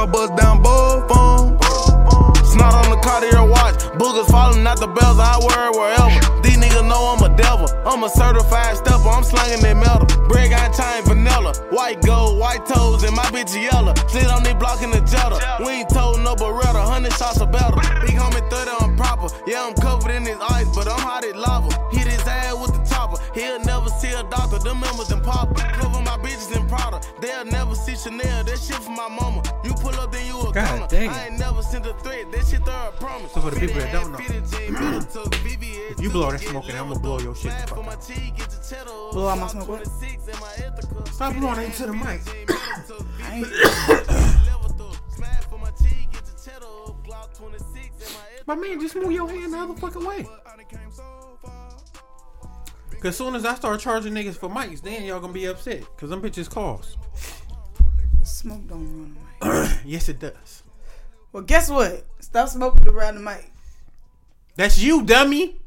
I bust down both phones. Snot on the Cartier watch. Boogers falling out the bells. I wear it wherever. These niggas know I'm a devil. I'm a certified stepper. I'm slanging that metal. Bread got time vanilla. White gold, white toes, and my bitch yellow. Sit on they block in the Jetta. We ain't told no Beretta. 100 shots of better. He call me 30 on proper. Yeah, I'm covered in his ice, but I'm hot as lava. Hit his ass with the chopper. He'll never see a doctor. Them members and pop. Cover my bitches in Prada. They'll never see Chanel. That shit for my mama. You pull up, then you a God dang. I ain't never sent a threat. That shit there, I promise. So for the people that don't know, you blow that smoke and I'm gonna blow your shit. Blow out my smoke. What? Stop blowing it into the mic. My man, just move your hand the other fucking way. Cause soon as I start charging niggas for mics, then y'all gonna be upset. Cause them bitches cost. Smoke don't run the mic. Yes it does. Well guess what? Stop smoking around the mic. That's you, dummy.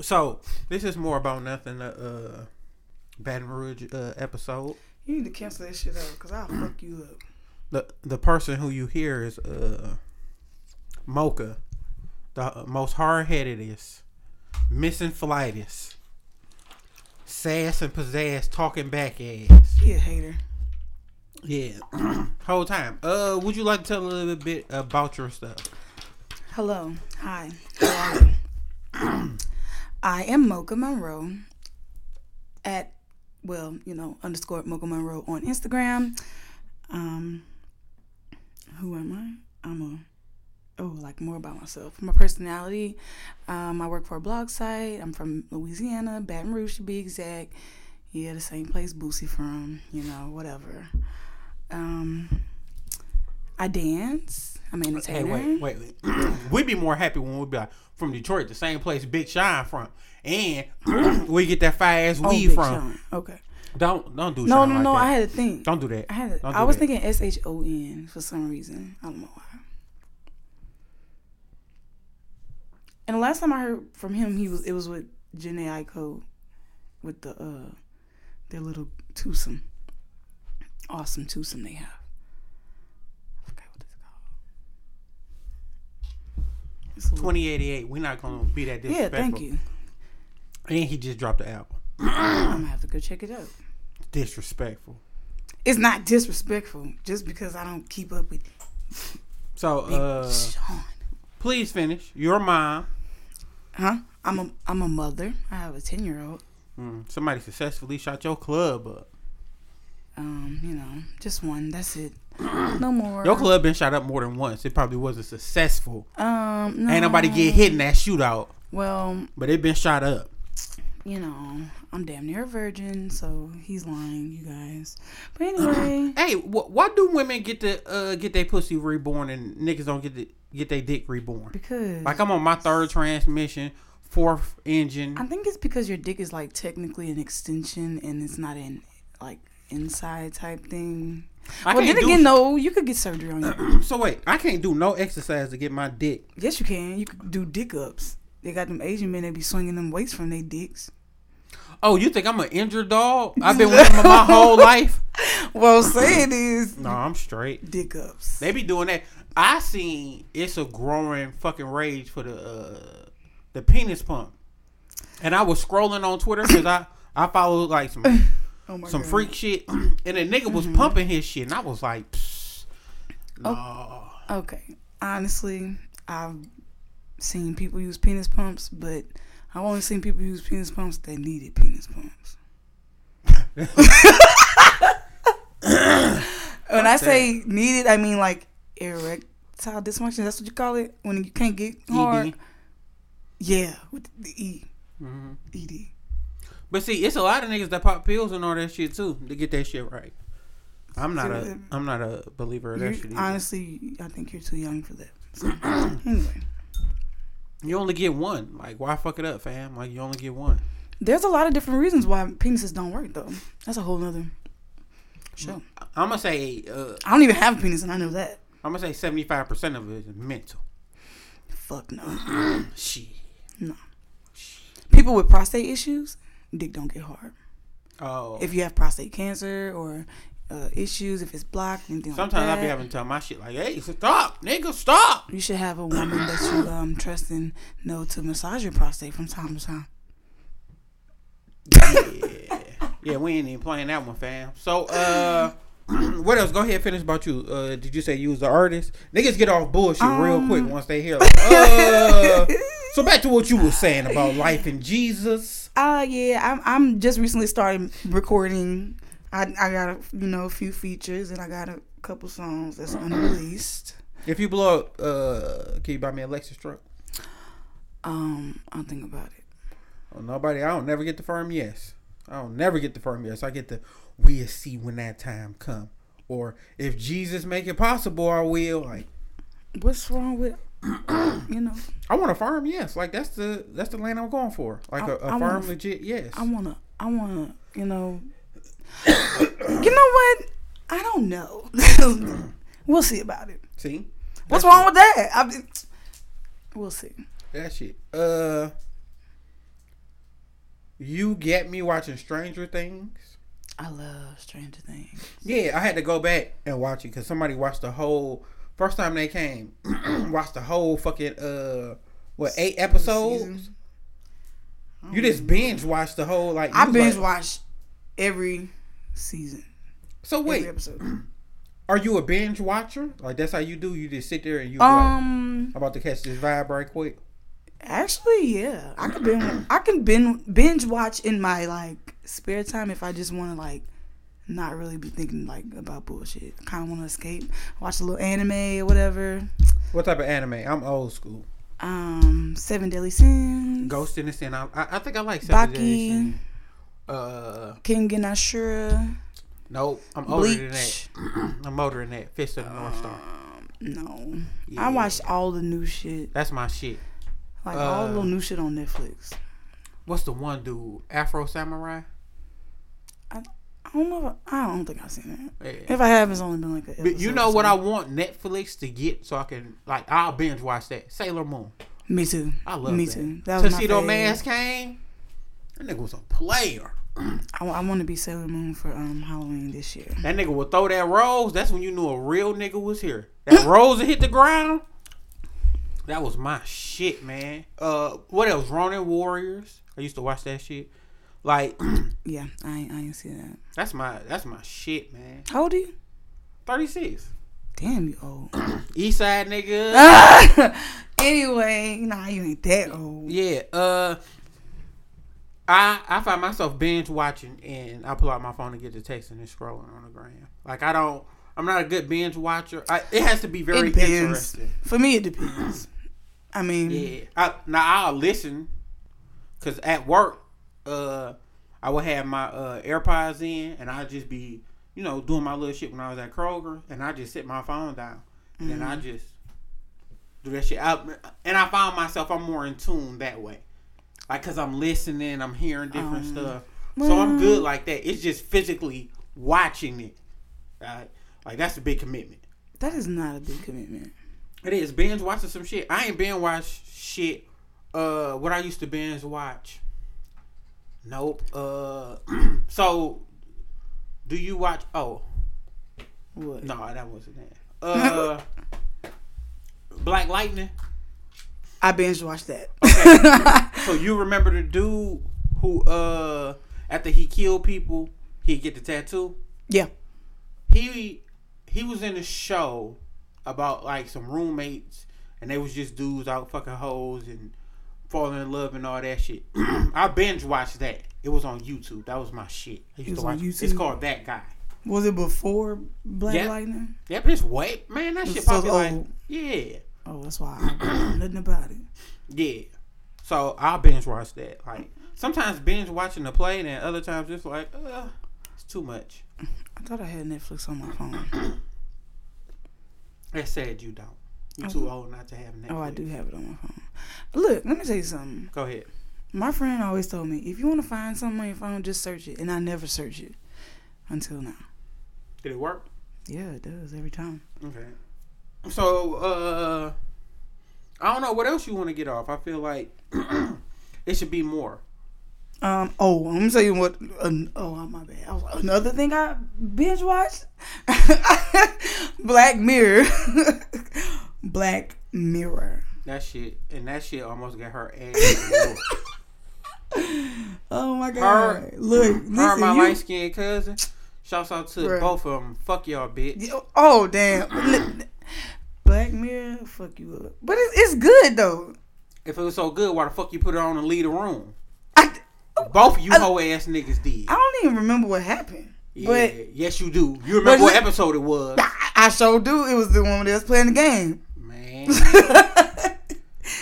So this is more about nothing. Baton Rouge episode. You need to cancel that shit out, cause I'll fuck you up. The person who you hear is Mocha, the most hard-headedest, missing flightest, sass and pizzazz, talking back ass. He a hater. Yeah, whole time. Would you like to tell a little bit about your stuff? Hello, hi. How are you? I am Mocha Monroe at _ Mocha Monroe on Instagram. Who am I? More about myself. My personality. I work for a blog site. I'm from Louisiana, Baton Rouge to be exact. Yeah, the same place Boosie from, whatever. I dance. I'm an entertainer. Hey, wait. We'd be more happy when we'd be like, from Detroit, the same place Big Sean from. And we get that fire-ass weed from. Big Sean. Okay. Don't do Sean. No, like that. I had to think. Don't do that. I was thinking SHON for some reason. I don't know why. And the last time I heard from him, it was with Jenaiko, with the their little twosome, awesome twosome they have. I forgot what it's called. 2088. We're not gonna be that disrespectful. Yeah, thank you. And he just dropped the album. I'm gonna have to go check it out. Disrespectful. It's not disrespectful just because I don't keep up with it. So, Sean. Please finish. Your mom. Huh? I'm a mother. I have a 10-year-old. Somebody successfully shot your club up. Just one. That's it. No more. Your club been shot up more than once. It probably wasn't successful. No. Ain't nobody get hit in that shootout. Well. But it been shot up. I'm damn near a virgin, so he's lying, you guys. But anyway. Hey, why do women get to get their pussy reborn and niggas don't get their dick reborn? Because I'm on my third transmission, fourth engine. I think it's because your dick is like technically an extension and it's not an like inside type thing. You could get surgery on your. So wait, I can't do no exercise to get my dick. Yes, you can. You could do dick ups. They got them Asian men that be swinging them weights from their dicks. Oh, you think I'm an injured dog? I've been with them my whole life. Well, say it is. No, I'm straight. Dick ups. They be doing that. I seen it's a growing fucking rage for the penis pump. And I was scrolling on Twitter because I follow like some God. Freak shit. And a nigga was pumping his shit. And I was like, no. Okay. Honestly, I've seen people use penis pumps, but I've only seen people use penis pumps that needed penis pumps. When I say needed, I mean like erectile dysfunction. That's what you call it when you can't get hard. ED. Yeah, with the E. Mm-hmm. ED. But see, it's a lot of niggas that pop pills and all that shit too to get that shit right. I'm not a believer of that shit either. Honestly, I think you're too young for that. So, anyway. You only get one. Like, why fuck it up, fam? Like, you only get one. There's a lot of different reasons why penises don't work, though. That's a whole nother show. I'm going to say... I don't even have a penis, and I know that. I'm going to say 75% of it is mental. Fuck no. Shit. No. People with prostate issues, dick don't get hard. Oh. If you have prostate cancer or issues, if it's blocked, anything sometimes like that. Sometimes I be having to tell my shit like, hey, stop, nigga, stop. You should have a woman that you trust and know to massage your prostate from time to time. Yeah. Yeah, we ain't even playing that one, fam. So, what else? Go ahead and finish about you. Did you say you was the artist? Niggas get off bullshit real quick once they hear. Like, so back to what you were saying about life and Jesus. I'm just recently started recording. I got a few features and I got a couple songs that's unreleased. If you blow up, can you buy me a Lexus truck? I'll think about it. Oh, nobody. I don't never get the firm yes. I get the we'll see when that time come, or if Jesus make it possible, I will. Like, what's wrong with I want a firm yes. Like that's the lane I'm going for. Like a firm legit yes. I wanna you know what? I don't know. We'll see about it. See, what's wrong with that? We'll see. That shit. You get me watching Stranger Things. I love Stranger Things. Yeah, I had to go back and watch it because somebody watched the whole first time they came. Watched the whole fucking 8 episodes. You just binge watched the whole I binge watched every season. So wait, every episode. Are you a binge watcher? Like that's how you do? You just sit there and you like, I'm about to catch this vibe right quick. Actually, yeah, I can binge watch in my spare time if I just want to not really be thinking about bullshit. I kind of want to escape, watch a little anime or whatever. What type of anime? I'm old school. Seven Deadly Sins. Ghost in the Shell. I think I like Seven Deadly Sins. Baki. King and Ashura. Nope, I'm older than that. I'm older than that. Fist of the North Star. No, yeah. I watched all the new shit. That's my shit. All the little new shit on Netflix. What's the one dude? Afro Samurai? I don't know. I don't think I've seen that. Yeah. If I have, it's only been an episode. But you know what I want Netflix to get so I can, I'll binge watch that. Sailor Moon. Me too. I love Me that. Too. That was Tuxedo Mask came. That nigga was a player. I want to be Sailor Moon for Halloween this year. That nigga would throw that rose. That's when you knew a real nigga was here. That rose that hit the ground. That was my shit, man. What else? Ronin Warriors. I used to watch that shit. Yeah, I ain't see that. That's my shit, man. How old are you? 36. Damn, you old. East side nigga. Anyway, nah, you ain't that old. Yeah. I find myself binge watching, and I pull out my phone and get the text and then scrolling on the gram. I'm not a good binge watcher. It has to be very interesting. For me, it depends. I mean, yeah. I'll listen because at work, I would have my AirPods in, and I'd just be, doing my little shit when I was at Kroger, and I just sit my phone down, and then I just do that shit. I found myself I'm more in tune that way, because I'm listening, I'm hearing different stuff, so I'm good like that. It's just physically watching it, right? That's a big commitment. That is not a big commitment. It is. Binge watching some shit. I ain't binge watch shit. What I used to binge watch. Nope. So, do you watch... Oh. What? No, that wasn't that. Black Lightning. I binge watched that. Okay. So, you remember the dude who, after he killed people, he'd get the tattoo? Yeah. He was in a show about some roommates and they was just dudes out fucking hoes and falling in love and all that shit. I binge watched that. It was on YouTube. That was my shit. I used to watch it. It's called That Guy. Was it before Black Lightning? Yep, it's way man, that shit probably yeah. Oh, that's why I don't know nothing about it. Yeah. So I binge watch that. Sometimes binge watching the play and then other times it's it's too much. I thought I had Netflix on my phone. That's sad you don't. You're too old not to have Netflix. Oh, I do have it on my phone. Look, let me tell you something. Go ahead. My friend always told me, if you want to find something on your phone, just search it. And I never search it until now. Did it work? Yeah, it does every time. Okay. So, I don't know what else you want to get off. I feel like it should be more. I'm gonna tell you what. My bad. Another thing I binge watched: Black Mirror. Black Mirror. That shit almost got her ass. Oh my god! My light skinned cousin. Shouts out to both of them. Fuck y'all, bitch. Oh damn. Black Mirror, fuck you up. But it's good though. If it was so good, why the fuck you put it on and leave the room? Both of you hoe ass niggas did. I don't even remember what happened. Yeah, but yes you do. You remember what episode it was? I sure do. It was the one that was playing the game. Man,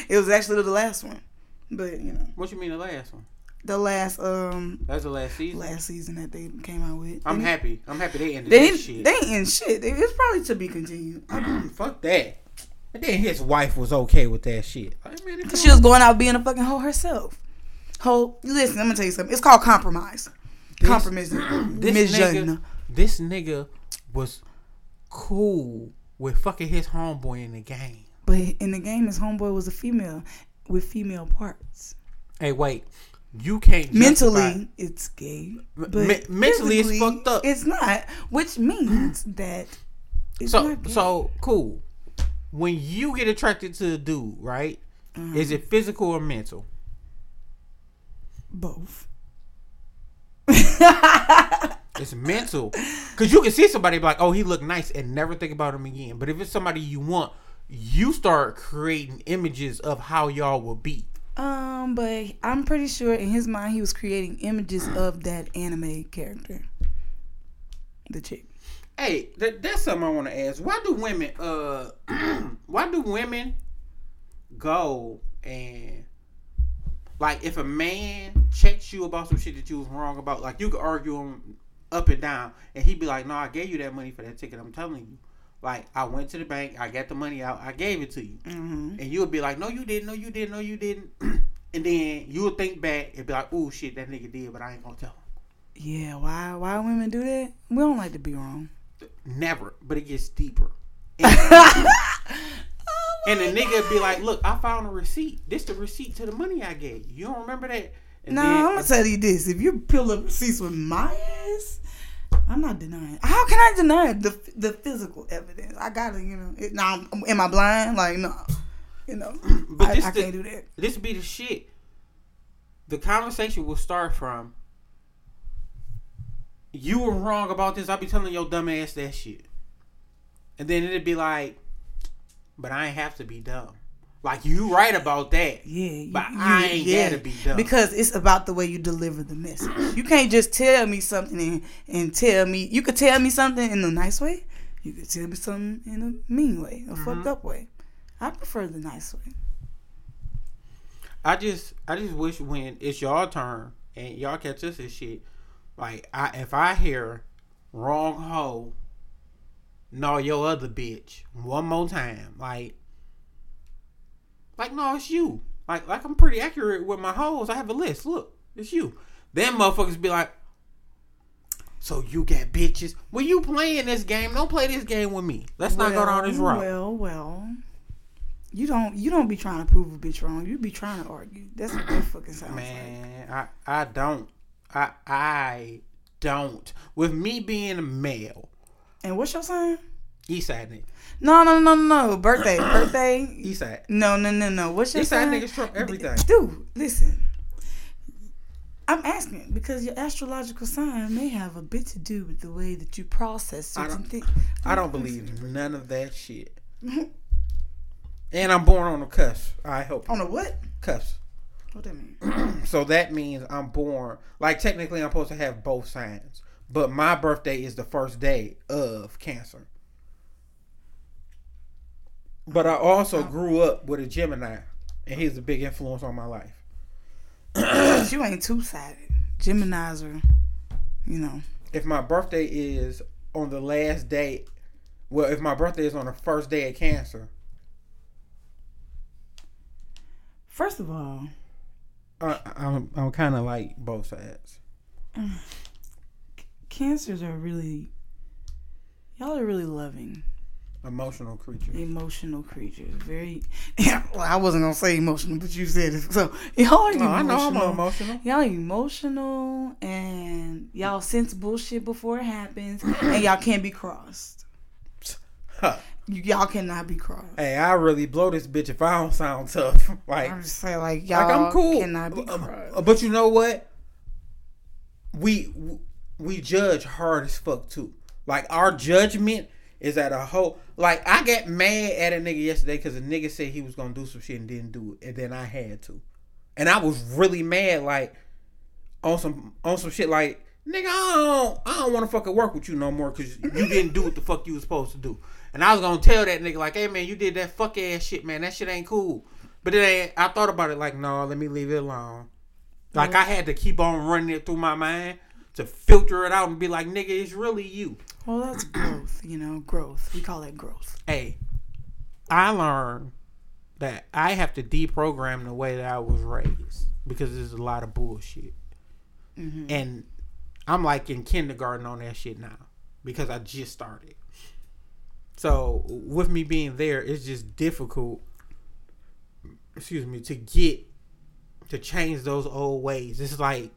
it was actually the last one. But you know. What you mean the last one? The last That's the last season. Last season that they came out with. I'm happy. I'm happy they ended this shit. They ain't end shit. It's probably to be continued. Fuck that. And then his wife was okay with that shit. She was going out being a fucking hoe herself. Listen, I'm gonna tell you something. It's called compromise. This nigga was cool with fucking his homeboy in the game. But in the game, his homeboy was a female with female parts. Hey, wait. You can't mentally, it's gay. But mentally, it's fucked up. It's not, which means that it's not gay. So cool. When you get attracted to a dude, right? Is it physical or mental? Both. It's mental, cause you can see somebody like, oh, he look nice, and never think about him again. But if it's somebody you want, you start creating images of how y'all will be. But I'm pretty sure in his mind he was creating images of that anime character, the chick. Hey, that's something I want to ask. Why do women go and like if a man checks you about some shit that you was wrong about, like you could argue him up and down, and he'd be like, "No, I gave you that money for that ticket. I'm telling you." Like, I went to the bank, I got the money out, I gave it to you. Mm-hmm. And you would be like, no, you didn't. And then you would think back and be like, oh, shit, that nigga did, but I ain't gonna tell him. Yeah, why women do that? We don't like to be wrong. Never, but it gets deeper. And, and the nigga would be like, look, I found a receipt. This the receipt to the money I gave you. You don't remember that? No, I'm gonna tell you this. If you peel up receipts with my ass... I'm not denying. How can I deny the physical evidence? I gotta, you know. Now, am I blind? Like, no. You know, but I can't do that. This be the shit. The conversation will start from, you were wrong about this. I'll be telling your dumb ass that shit. And then it'd be like, but I ain't have to be dumb. Like, you right about that. Yeah. But I ain't gotta be dumb. Because it's about the way you deliver the message. You can't just tell me something and tell me. You could tell me something in a nice way. You could tell me something in a mean way. A fucked up way. I prefer the nice way. I just wish when it's y'all turn and y'all catch us and shit, like, if I hear wrong hoe, no, your other bitch, one more time, like, no, it's you. Like I'm pretty accurate with my hoes. I have a list. Look, it's you. Then motherfuckers be like, so you got bitches. Well, you playing this game. Don't play this game with me. Let's not go down this route. Well. You don't be trying to prove a bitch wrong. You be trying to argue. That's what that fucking sounds like. Man, I don't. With me being a male. And what's your sign? Eastside nigga. No. Birthday. Eastside. No. What's your sign? Eastside niggas trump everything. Dude, listen. I'm asking because your astrological sign may have a bit to do with the way that you process certain things. I don't believe none of that shit. And I'm born on a cusp. I hope. On a what? Cusp. What that mean? So that means I'm born. Like, technically, I'm supposed to have both signs. But my birthday is the first day of Cancer. But I also grew up with a Gemini, and he's a big influence on my life. You ain't two-sided. Geminis are, you know. If my birthday is on the last day, well, if my birthday is on the first day of Cancer. First of all. I'm kind of like both sides. Cancers are really, y'all are really loving. Emotional creatures. Emotional creatures. Very. Well, I wasn't gonna say emotional, but you said it. So y'all emotional. I know I'm emotional. Y'all emotional, and y'all sense bullshit before it happens, and y'all can't be crossed. Huh. Y'all cannot be crossed. Hey, I really blow this bitch if I don't sound tough. Like I'm just saying, like y'all, like I'm cool. Cannot be crossed. But you know what? We judge hard as fuck too. Like our judgment. Is that a whole... Like, I got mad at a nigga yesterday because a nigga said he was going to do some shit and didn't do it. And then I had to. And I was really mad, like, on some shit like, nigga, I don't want to fucking work with you no more because you didn't do what the fuck you was supposed to do. And I was going to tell that nigga, like, hey, man, you did that fuck ass shit, man. That shit ain't cool. But then I thought about it, like, no, let me leave it alone. Like, I had to keep on running it through my mind to filter it out and be like, nigga, it's really you. Well, that's growth, you know, growth. We call it growth. Hey, I learned that I have to deprogram the way that I was raised because there's a lot of bullshit. Mm-hmm. And I'm like in kindergarten on that shit now because I just started. So with me being there, it's just difficult, to change those old ways. It's like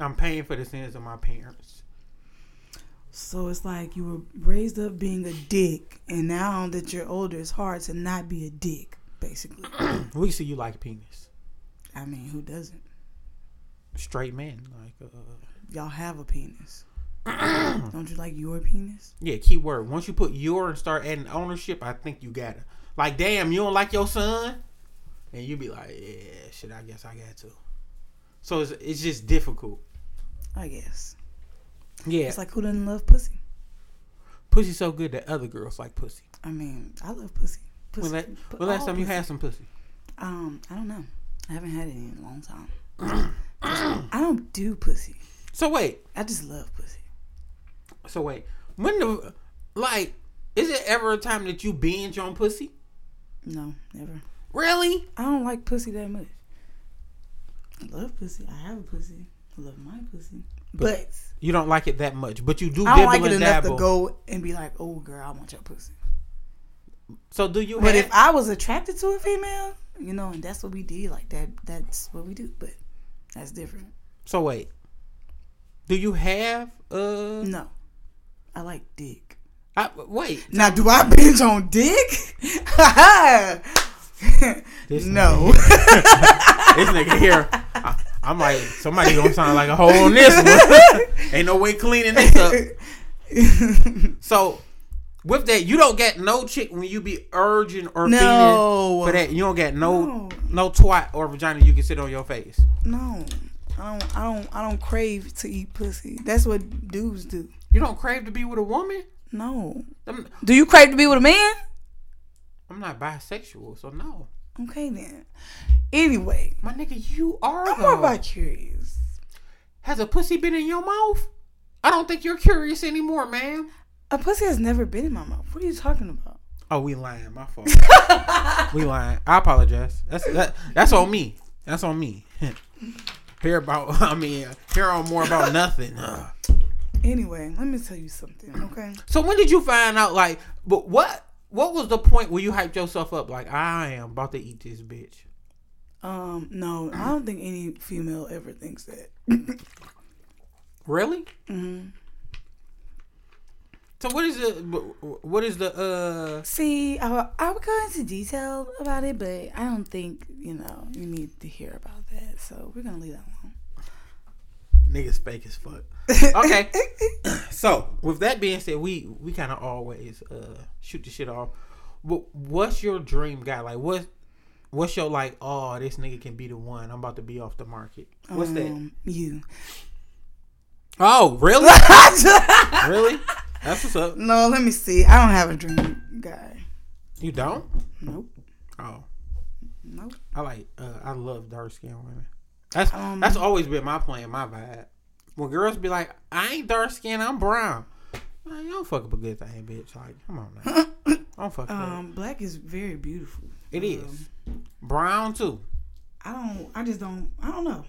I'm paying for the sins of my parents. So it's like you were raised up being a dick, and now that you're older, it's hard to not be a dick, basically. We see you like penis. I mean, who doesn't? Straight men. Y'all have a penis. Don't you like your penis? Yeah, key word. Once you put your and start adding ownership, I think you got it. Like, damn, you don't like your son? And you be like, yeah, shit, I guess I got to. So it's just difficult. I guess. Yeah. It's like, who doesn't love pussy? Pussy's so good that other girls like pussy. I mean, I love pussy. Last time you had some pussy? I don't know. I haven't had it in a long time. I don't do pussy. So wait. I just love pussy. So wait. Is it ever a time that you binge on pussy? No, never. Really? I don't like pussy that much. I love pussy. I have a pussy. I love my pussy. But you don't like it that much. But you do dibble and dabble. I don't like it enough to go and be like, oh, girl, I want your pussy. So do you... But if I was attracted to a female, you know, and that's what we did. Like, that's what we do. But that's different. So, wait. Do you have... No. I like dick. Wait. Now, do I binge on dick? No. This nigga here... I'm like, somebody gonna sound like a hoe on this one. Ain't no way cleaning this up. So, with that, you don't get no chick when you be urging or feeling for that. You don't get no twat or vagina you can sit on your face. No, I don't crave to eat pussy. That's what dudes do. You don't crave to be with a woman? No. Do you crave to be with a man? I'm not bisexual, so no. Okay then. Anyway, my nigga, you are. I'm more about curious. Has a pussy been in your mouth? I don't think you're curious anymore, ma'am. A pussy has never been in my mouth. What are you talking about? Oh, we lying. My fault. We lying. I apologize. That's on me. That's on me. Hear on more about nothing. Anyway, let me tell you something. Okay. So when did you find out? Like, but what? What was the point where you hyped yourself up? Like, I am about to eat this bitch. No, I don't think any female ever thinks that. Really? Mm-hmm. So what is the... See, I would go into detail about it, but I don't think, you know, you need to hear about that. So we're going to leave that alone. Niggas fake as fuck. Okay. So, with that being said, we kind of always shoot the shit off. What's your dream guy? Like, what's your, like, oh, this nigga can be the one. I'm about to be off the market. What's that? You. Oh, really? Really? That's what's up. No, let me see. I don't have a dream guy. You don't? Nope. Oh. Nope. I love dark-skinned women. That's always been my plan, my vibe. When girls be like, I ain't dark skinned, I'm brown. Like, don't fuck up a good thing, bitch. Like, come on now. Don't fuck up. Black is very beautiful. It is. Brown too. I don't know.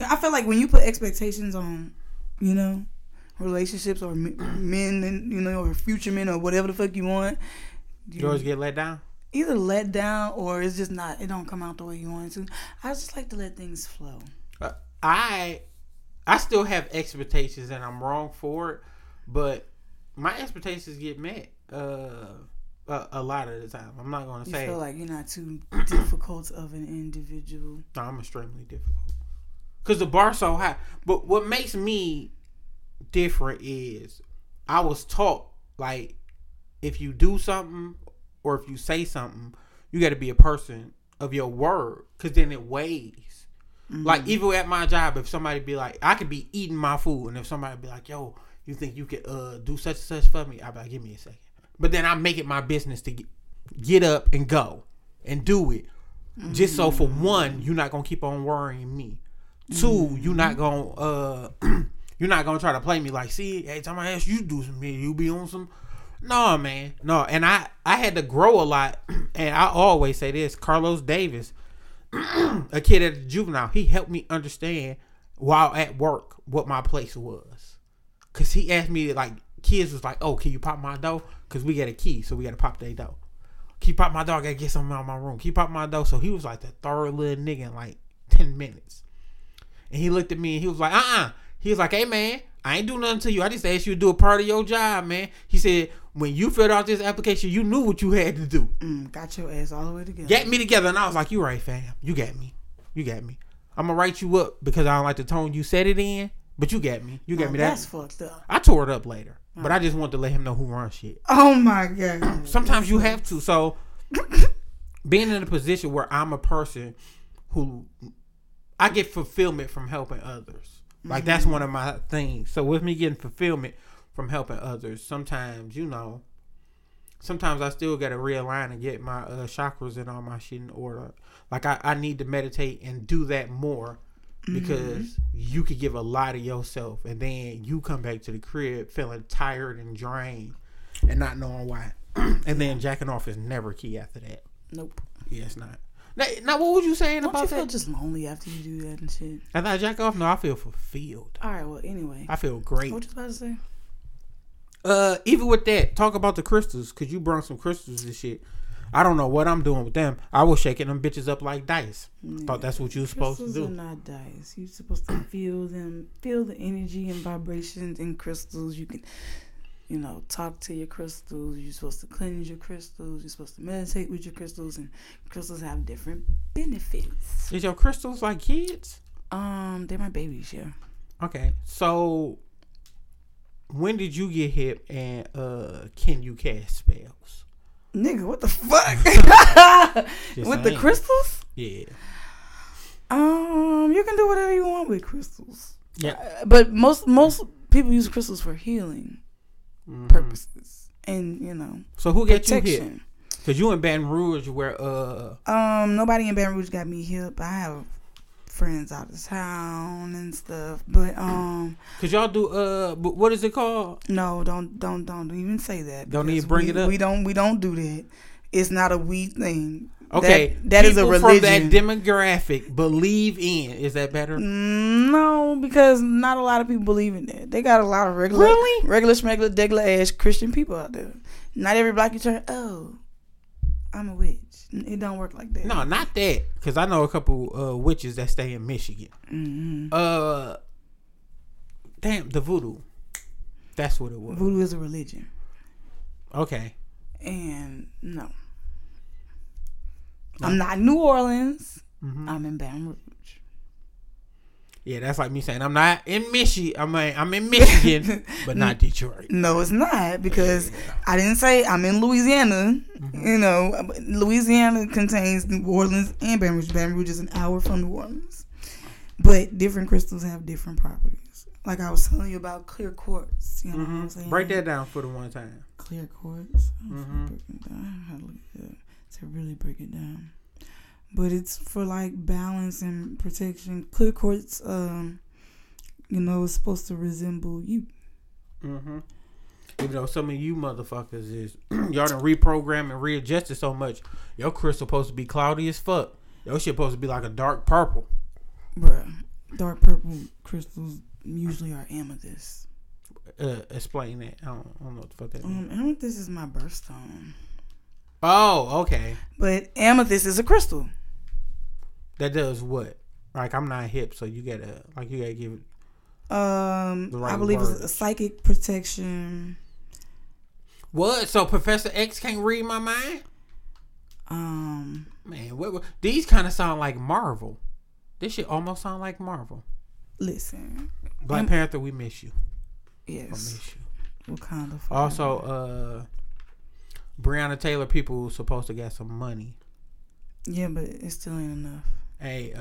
I feel like when you put expectations on, you know, relationships or men and, you know, or future men or whatever the fuck you want, You always get let down? Either let down or it's just not, it don't come out the way you want it to. I just like to let things flow. I still have expectations and I'm wrong for it, but my expectations get met a lot of the time. I'm not going to say. You feel like you're not too difficult of an individual. No, I'm extremely difficult. Because the bar's so high. But what makes me different is I was taught, like, if you do something or if you say something, you got to be a person of your word, because then it weighs. Mm-hmm. Like, even at my job, if somebody be like, I could be eating my food, and if somebody be like, yo, you think you could do such and such for me? I'd be like, give me a second. But then I make it my business to get up and go and do it. Mm-hmm. Just so, for one, you're not going to keep on worrying me. Mm-hmm. Two, you're not going to try to play me like, see, every time I ask you to do something, you be on some... No, man. No, and I had to grow a lot. And I always say this, Carlos Davis, a kid at the juvenile, he helped me understand while at work what my place was. Because he asked me, like, kids was like, oh, can you pop my door? Because we got a key, so we got to pop their door. Can you pop my door? I got to get something out of my room. Can you pop my door? So he was like the third little nigga in like 10 minutes. And he looked at me and he was like, He was like, hey, man, I ain't do nothing to you. I just asked you to do a part of your job, man. He said, when you filled out this application, you knew what you had to do. Got your ass all the way together. Got me together. And I was like, you right, fam. You got me. You got me. I'm going to write you up because I don't like the tone you said it in. But you got me. You got me. That's fucked up. I tore it up later. Oh. But I just wanted to let him know who runs shit. Oh, my God. Sometimes you have to. So being in a position where I'm a person who I get fulfillment from helping others. Like, mm-hmm. That's one of my things. So with me getting fulfillment from helping others, sometimes I still got to realign and get my chakras and all my shit in order. Like, I need to meditate and do that more, because you could give a lot of yourself and then you come back to the crib feeling tired and drained and not knowing why. And then jacking off is never key after that. Nope. Yeah, it's not. Now, what were you saying about that? Don't you feel just lonely after you do that and shit? After I jack off? No, I feel fulfilled. All right, well, anyway. I feel great. What you about to say? Even with that, talk about the crystals, because you brought some crystals and shit. I don't know what I'm doing with them. I was shaking them bitches up like dice. Yeah. Thought that's what you were supposed to do. Crystals are not dice. You're supposed to feel them, feel the energy and vibrations in crystals. You can, talk to your crystals. You're supposed to cleanse your crystals. You're supposed to meditate with your crystals, and crystals have different benefits. Is your crystals like kids? They're my babies, yeah. Okay, so... when did you get hip and can you cast spells? Nigga, what the fuck? With the crystals? Yeah. You can do whatever you want with crystals. Yeah. But most people use crystals for healing purposes. And, so who got you hip? Because you in Baton Rouge where... nobody in Baton Rouge got me hip. I have friends out of town and stuff, but cause y'all do but what is it called? No, don't even say that. Don't even bring it up. We don't do that. It's not a weed thing. Okay, that is a religion. From that demographic believe in. Is that better? No, because not a lot of people believe in that. They got a lot of regular schmegular degular ass Christian people out there. Not every black you turn. Oh, I'm a witch. It don't work like that. No, not that. Because I know a couple witches that stay in Michigan. Mm-hmm. Damn, the voodoo. That's what it was. Voodoo is a religion. Okay. And no. I'm not in New Orleans. Mm-hmm. I'm in Baton Rouge. Yeah, that's like me saying I'm not in Michigan. I'm in Michigan, but not Detroit. No, it's not, because I didn't say I'm in Louisiana. Mm-hmm. Louisiana contains New Orleans and Baton Rouge. Baton Rouge is an hour from New Orleans, but different crystals have different properties. Like I was telling you about clear quartz. You know what I'm saying? Break that down for the one time. Clear quartz. To really break it down. But it's for like balance and protection. Clear quartz, is supposed to resemble you. Mm-hmm. Even though some of you motherfuckers is y'all done reprogram and readjusted so much, your crystal supposed to be cloudy as fuck. Your shit supposed to be like a dark purple. Bruh, dark purple crystals usually are amethyst. Explain that. I don't know what the fuck that means. Amethyst is my birthstone. Oh, okay. But amethyst is a crystal. That does what? Like, I'm not hip, so you gotta give it. The right I believe words. It's a psychic protection. What? So Professor X can't read my mind? Man, what these kind of sound like Marvel. This shit almost sound like Marvel. Listen, Black Panther, we miss you. Yes, I miss you. Wakanda forever. Also, Breonna Taylor people supposed to get some money. Yeah, but it still ain't enough. Hey,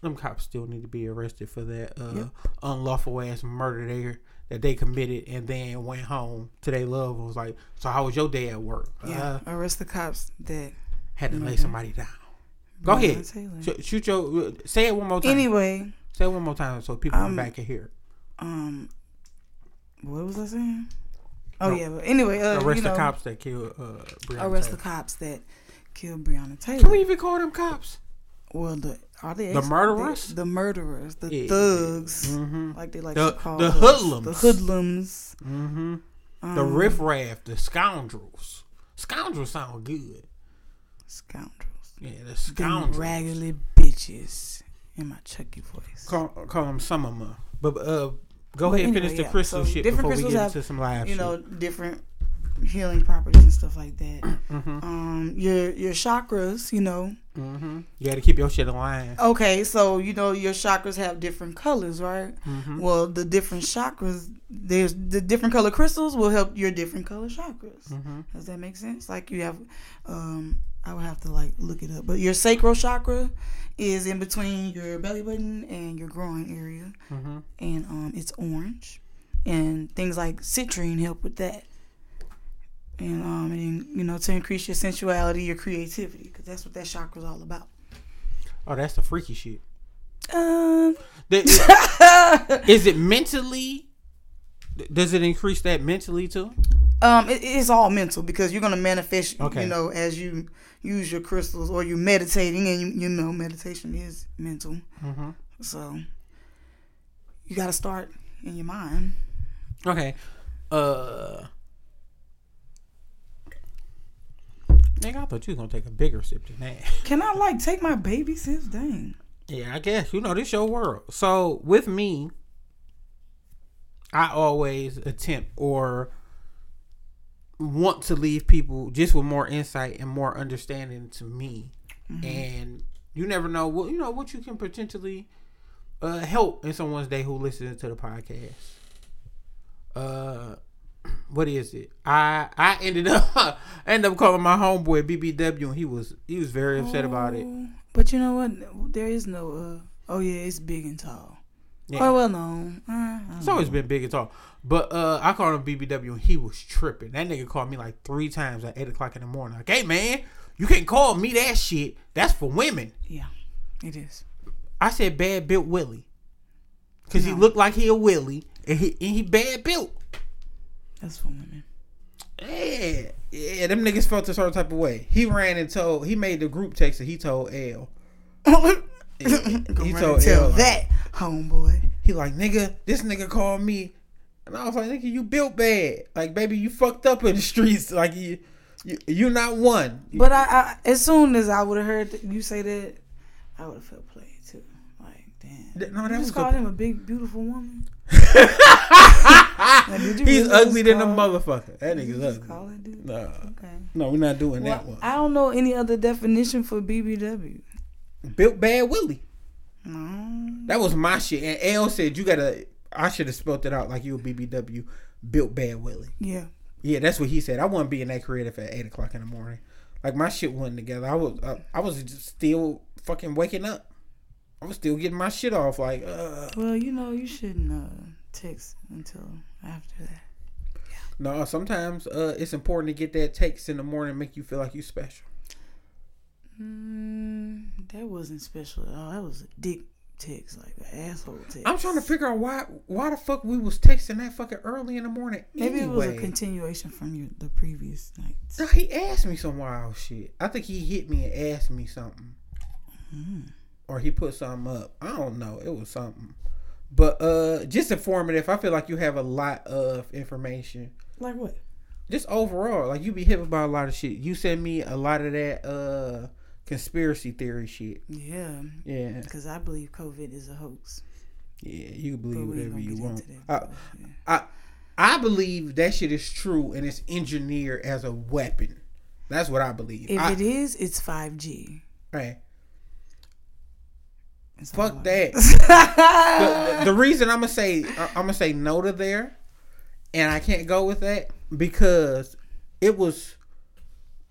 them cops still need to be arrested for that unlawful ass murder that they committed and then went home to their loved ones. Like, so how was your day at work? Yeah, arrest the cops that had to lay somebody down. Go ahead. Shoot your. Say it one more time. Anyway. Say it one more time so people come back and hear. What was I saying? Oh no. Yeah. But anyway, arrest the cops that killed Breonna Taylor. Can we even call them cops? Well, the murderers? The murderers, thugs, like they like to call the hoodlums, the hoodlums, the riffraff, the scoundrels. Scoundrels sound good. Scoundrels. Yeah, the scoundrels. Them raggedy bitches. In my Chucky voice. Call them some of them. But go ahead and finish the crystal shit before we get into some live shit. You know, different healing properties and stuff like that. Your chakras, you know. You got to keep your shit aligned. Okay, so, you know, your chakras have different colors, right? Well, the different chakras, there's the different color crystals will help your different color chakras. Does that make sense? Like you have... I would have to look it up. But your sacral chakra is in between your belly button and your groin area. And it's orange. And things like citrine help with that. And, you know, to increase your sensuality, your creativity. Because that's what that chakra's all about. Oh, that's the freaky shit. Is it mentally? Does it increase that mentally too? It's all mental because you're going to manifest, you know, as you use your crystals or you're meditating and, you know, meditation is mental. So you got to start in your mind. Okay. Nigga, I thought you was going to take a bigger sip than that. Can I take my baby sips? Dang. Yeah, I guess. You know, this your world. So with me, I always attempt or... want to leave people just with more insight and more understanding to me, and you never know what you can potentially help in someone's day who listens to the podcast. What is it? I ended up calling my homeboy BBW, and he was very upset about it. But you know what? There is no. It's big and tall. Yeah. Quite well known. It's always been big and tall. But I called him BBW and he was tripping. That nigga called me 3 times at 8 o'clock in the morning. Like, hey, man, you can't call me that shit. That's for women. Yeah, it is. I said bad built Willie. Because he looked like he a Willie and he bad built. That's for women. Yeah, them niggas felt a certain type of way. He ran and told, he made the group text and he told L. He told L that homeboy. He nigga, this nigga called me, and I was like, nigga, you built bad. Like, baby, you fucked up in the streets. Like, you not one. But I as soon as I would have heard you say that, I would have felt played too. Like, damn. You just called him a big, beautiful woman. He's ugly than a motherfucker. That nigga's ugly. Call it, dude? Nah. Okay. No, we're not doing that one. I don't know any other definition for BBW. Built Bad Willie. No. That was my shit. And L said, I should have spelled it out like you a BBW. Built Bad Willie. Yeah. Yeah, that's what he said. I wasn't being that creative at 8 o'clock in the morning. Like, my shit wasn't together. I was just still fucking waking up. I was still getting my shit off. Like, Well, you know, you shouldn't text until after that. Yeah. No, sometimes it's important to get that text in the morning and make you feel like you special. That wasn't special at all. That was a dick text, like an asshole text. I'm trying to figure out why the fuck we was texting that fucking early in the morning. Maybe it was a continuation from the previous night. No, he asked me some wild shit. I think he hit me and asked me something, or he put something up. I don't know. It was something, but just informative. I feel like you have a lot of information. Like what? just overall, like, you be hip about a lot of shit. You send me a lot of that conspiracy theory shit. Yeah. Yeah. Because I believe COVID is a hoax. Yeah, you can believe whatever you want. I believe that shit is true and it's engineered as a weapon. That's what I believe. If it is, it's 5G. Right. Fuck that. The reason I'm gonna say no to there, and I can't go with that, because it was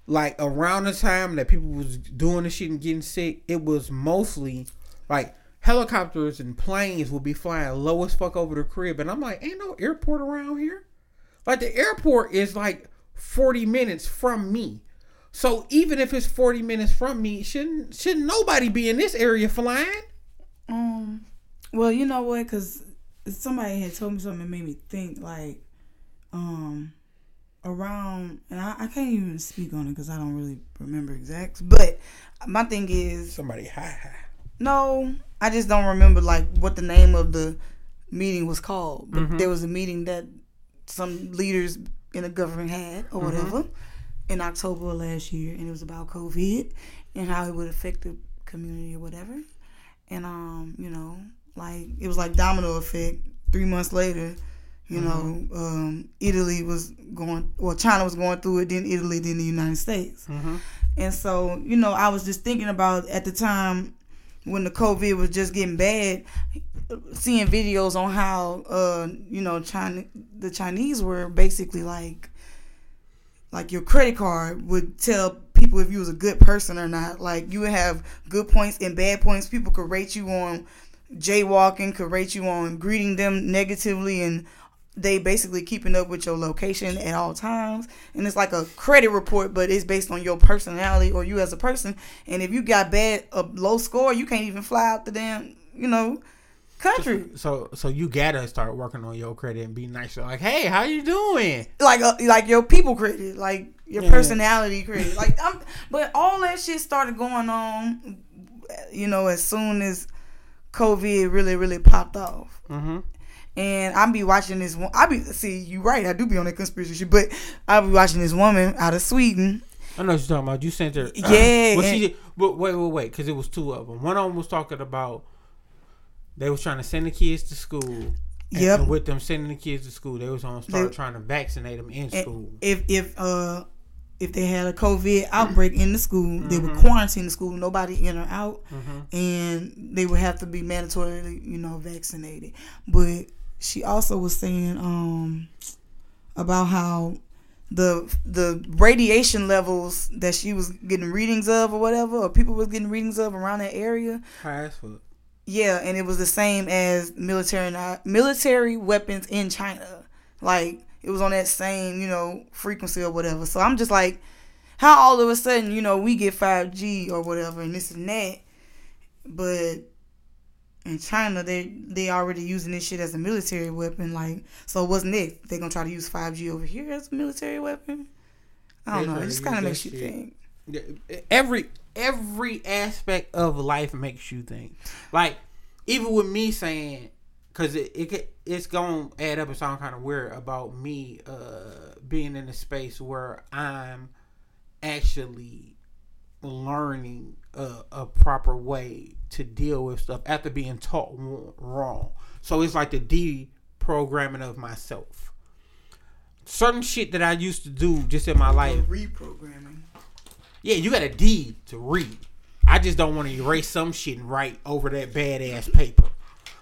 like around the time that people was doing this shit and getting sick, it was mostly like helicopters and planes would be flying low as fuck over the crib, and I'm like, ain't no airport around here. Like, the airport is like 40 minutes from me. So even if it's 40 minutes from me, shouldn't nobody be in this area flying? Well, you know what? Because somebody had told me something that made me think, like, around, and I can't even speak on it because I don't really remember exact. But my thing is, somebody high. No, I just don't remember like what the name of the meeting was called. But there was a meeting that some leaders in the government had or whatever in October of last year, and it was about COVID and how it would affect the community or whatever. And, you know, like, it was like domino effect. 3 months later, you know, Italy was going, well, China was going through it, then Italy, then the United States. And so, you know, I was just thinking about at the time when the COVID was just getting bad, seeing videos on how, you know, the Chinese were basically like your credit card would tell people if you was a good person or not. Like, you would have good points and bad points. People could rate you on jaywalking, could rate you on greeting them negatively, and they basically keeping up with your location at all times. And it's like a credit report, but it's based on your personality or you as a person. And if you got a low score, you can't even fly out the damn, you know, country. So you gotta start working on your credit and be nice. You're like, hey, how you doing? Like your people credit, like your personality credit. Like, but all that shit started going on, you know, as soon as COVID really, really popped off. And I be watching this one. You're right. I do be on that conspiracy shit, but I be watching this woman out of Sweden. I know what you're talking about. You sent her. Yeah. But wait, because it was two of them. One of them was talking about, they was trying to send the kids to school. And with them sending the kids to school, they was on trying to vaccinate them in school. If they had a COVID outbreak in the school, they would quarantine the school, nobody in or out, and they would have to be mandatorily, you know, vaccinated. But she also was saying about how the radiation levels that she was getting readings of or whatever, or people was getting readings of around that area. High as fuck. Yeah, and it was the same as military weapons in China. Like, it was on that same, you know, frequency or whatever. So I'm just like, how all of a sudden, you know, we get 5G or whatever and this and that, but in China they already using this shit as a military weapon. Like, so what's next? They gonna try to use 5G over here as a military weapon? I don't know. It just kind of makes you think. Every aspect of life makes you think. Like, even with me saying, because it's gonna add up and sound kind of weird about me being in a space where I'm actually learning a proper way to deal with stuff after being taught wrong. So it's like the deprogramming of myself. Certain shit that I used to do just in my life. Reprogramming. Yeah, you got a D to read. I just don't want to erase some shit and write over that badass paper.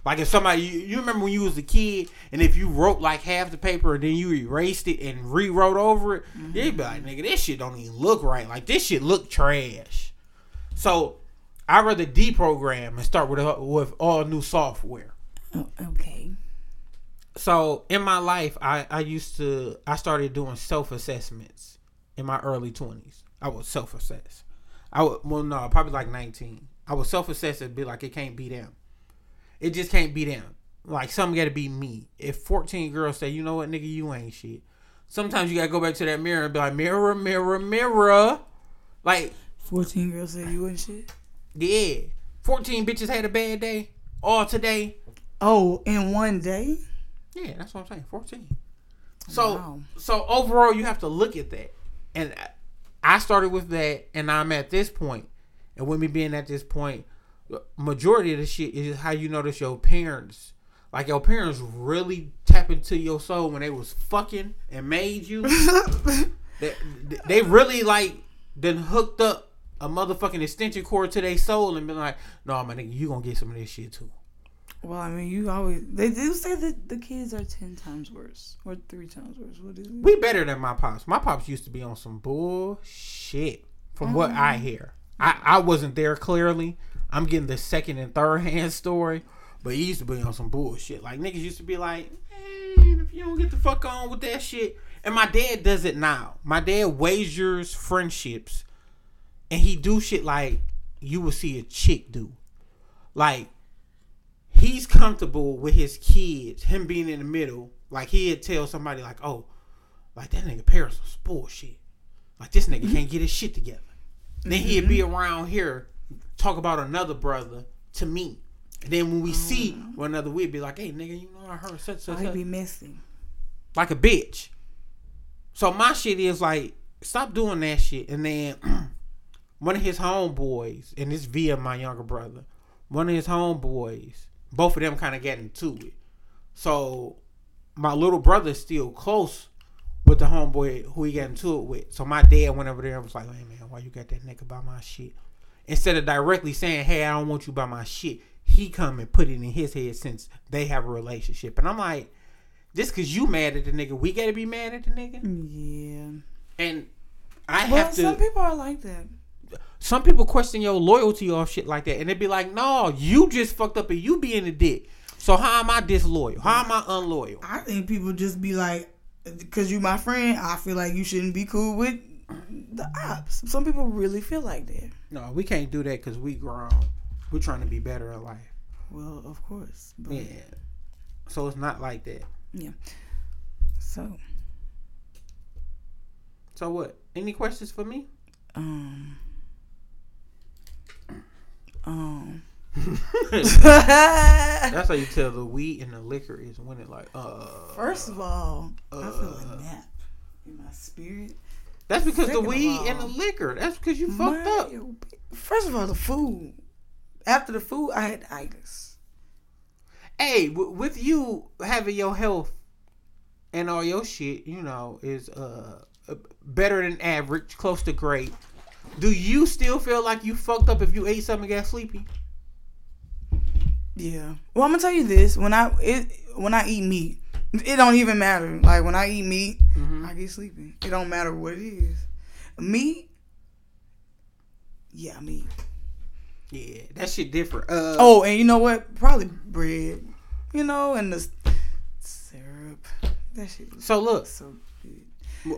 Like, if somebody, you remember when you was a kid, and if you wrote like half the paper and then you erased it and rewrote over it, you'd be like, nigga, this shit don't even look right. Like, this shit look trash. So I'd rather deprogram and start with all new software. Oh, okay. So in my life, I started doing self-assessments in my early 20s. I would self-assess. Probably like 19. I would self-assess and be like, it can't be them. It just can't be them. Like, something got to be me. If 14 girls say, you know what, nigga, you ain't shit. Sometimes you got to go back to that mirror and be like, mirror, mirror, mirror. Like, 14 girls say you ain't shit? Yeah. 14 bitches had a bad day. All today. Oh, in one day? Yeah, that's what I'm saying. 14. So wow. So overall, you have to look at that. And I started with that, and I'm at this point. And with me being at this point, majority of the shit is how you notice your parents. Like, your parents really tap into your soul when they was fucking and made you. They really, like, then hooked up a motherfucking extension cord to their soul and been like, no, my nigga, you gonna get some of this shit, too. Well, I mean, you always... They do say that the kids are 10 times worse. Or 3 times worse. What is it? We better than my pops. My pops used to be on some bullshit, from what I hear. I wasn't there, clearly. I'm getting the second and third hand story. But he used to be on some bullshit. Like, niggas used to be like, man, if you don't get the fuck on with that shit. And my dad does it now. My dad wagers friendships. And he do shit like you will see a chick do. Like, he's comfortable with his kids, him being in the middle. Like, he'd tell somebody, like, oh, like, that nigga parents some bullshit. Like, this nigga can't get his shit together. Mm-hmm. Then he'd be around here, talk about another brother to me. And then when we see one another, we'd be like, hey, nigga, you know I heard such. I'd be missing. Like a bitch. So my shit is like, stop doing that shit. And then one of his homeboys, and it's via my younger brother, one of his homeboys, both of them kind of got into it. So my little brother is still close with the homeboy who he got into it with. So my dad went over there and was like, hey, man, why you got that nigga by my shit? Instead of directly saying, hey, I don't want you by my shit, he come and put it in his head since they have a relationship. And I'm like, just because you mad at the nigga, we got to be mad at the nigga? Yeah. And I have to... Some people are like that. Some people question your loyalty off shit like that. And they be like, no, you just fucked up and you being a dick. So how am I disloyal? How am I unloyal? I think people just be like, because you my friend, I feel like you shouldn't be cool with the ops. Some people really feel like that. No, we can't do that because we grown. We're trying to be better at life. Well, of course. But yeah. So it's not like that. Yeah. So what? Any questions for me? That's how you tell the weed and the liquor is when it like first of all, I feel a nap in my spirit. That's because the weed and the liquor. That's because you fucked up. First of all, the food. After the food, I had itis. Hey, with you having your health and all your shit, you know, is better than average, close to great. Do you still feel like you fucked up if you ate something and got sleepy? Yeah. Well, I'm gonna tell you this: when I eat meat, it don't even matter. Like when I eat meat, I get sleepy. It don't matter what it is. Meat. Yeah, meat. Yeah, that shit different. And you know what? Probably bread. You know, and the syrup. That shit. So look. So good.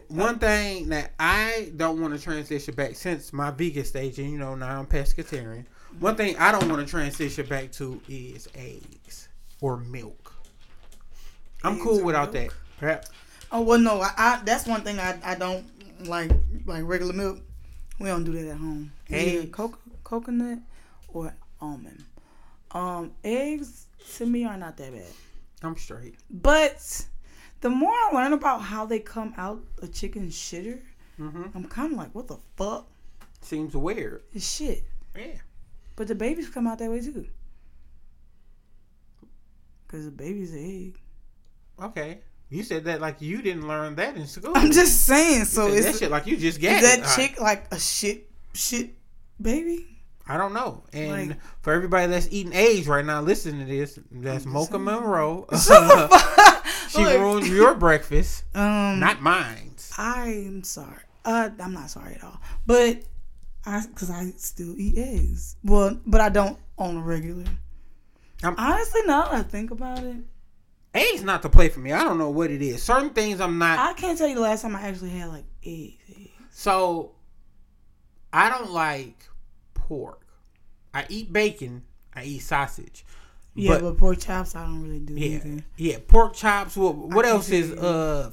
One thing that I don't want to transition back since my vegan stage, and you know now I'm pescatarian. One thing I don't want to transition back to is eggs or milk. I'm eggs cool without milk? That. Right? Oh well, no, I that's one thing I don't like. Like regular milk, we don't do that at home. Eggs, coconut. Or almond. Eggs to me are not that bad. I'm straight. But the more I learn about how they come out a chicken shitter, I'm kind of like, what the fuck? Seems weird. It's shit. Yeah. But the babies come out that way too. Because the baby's an egg. Okay. You said that like you didn't learn that in school. I'm just saying. So it's that shit like you just got it. Is that chick like a shit baby? I don't know. And like, for everybody that's eating eggs right now, listen to this. That's Mocha Monroe. She ruins your breakfast. Not mine. I'm sorry. I'm not sorry at all. But because I still eat eggs. Well, but I don't on a regular. Honestly, now that I think about it, eggs not to play for me. I don't know what it is. Certain things I'm not. I can't tell you the last time I actually had like eggs. So I don't like pork. I eat bacon. I eat sausage. Yeah, but pork chops I don't really do either. Yeah, pork chops. What else is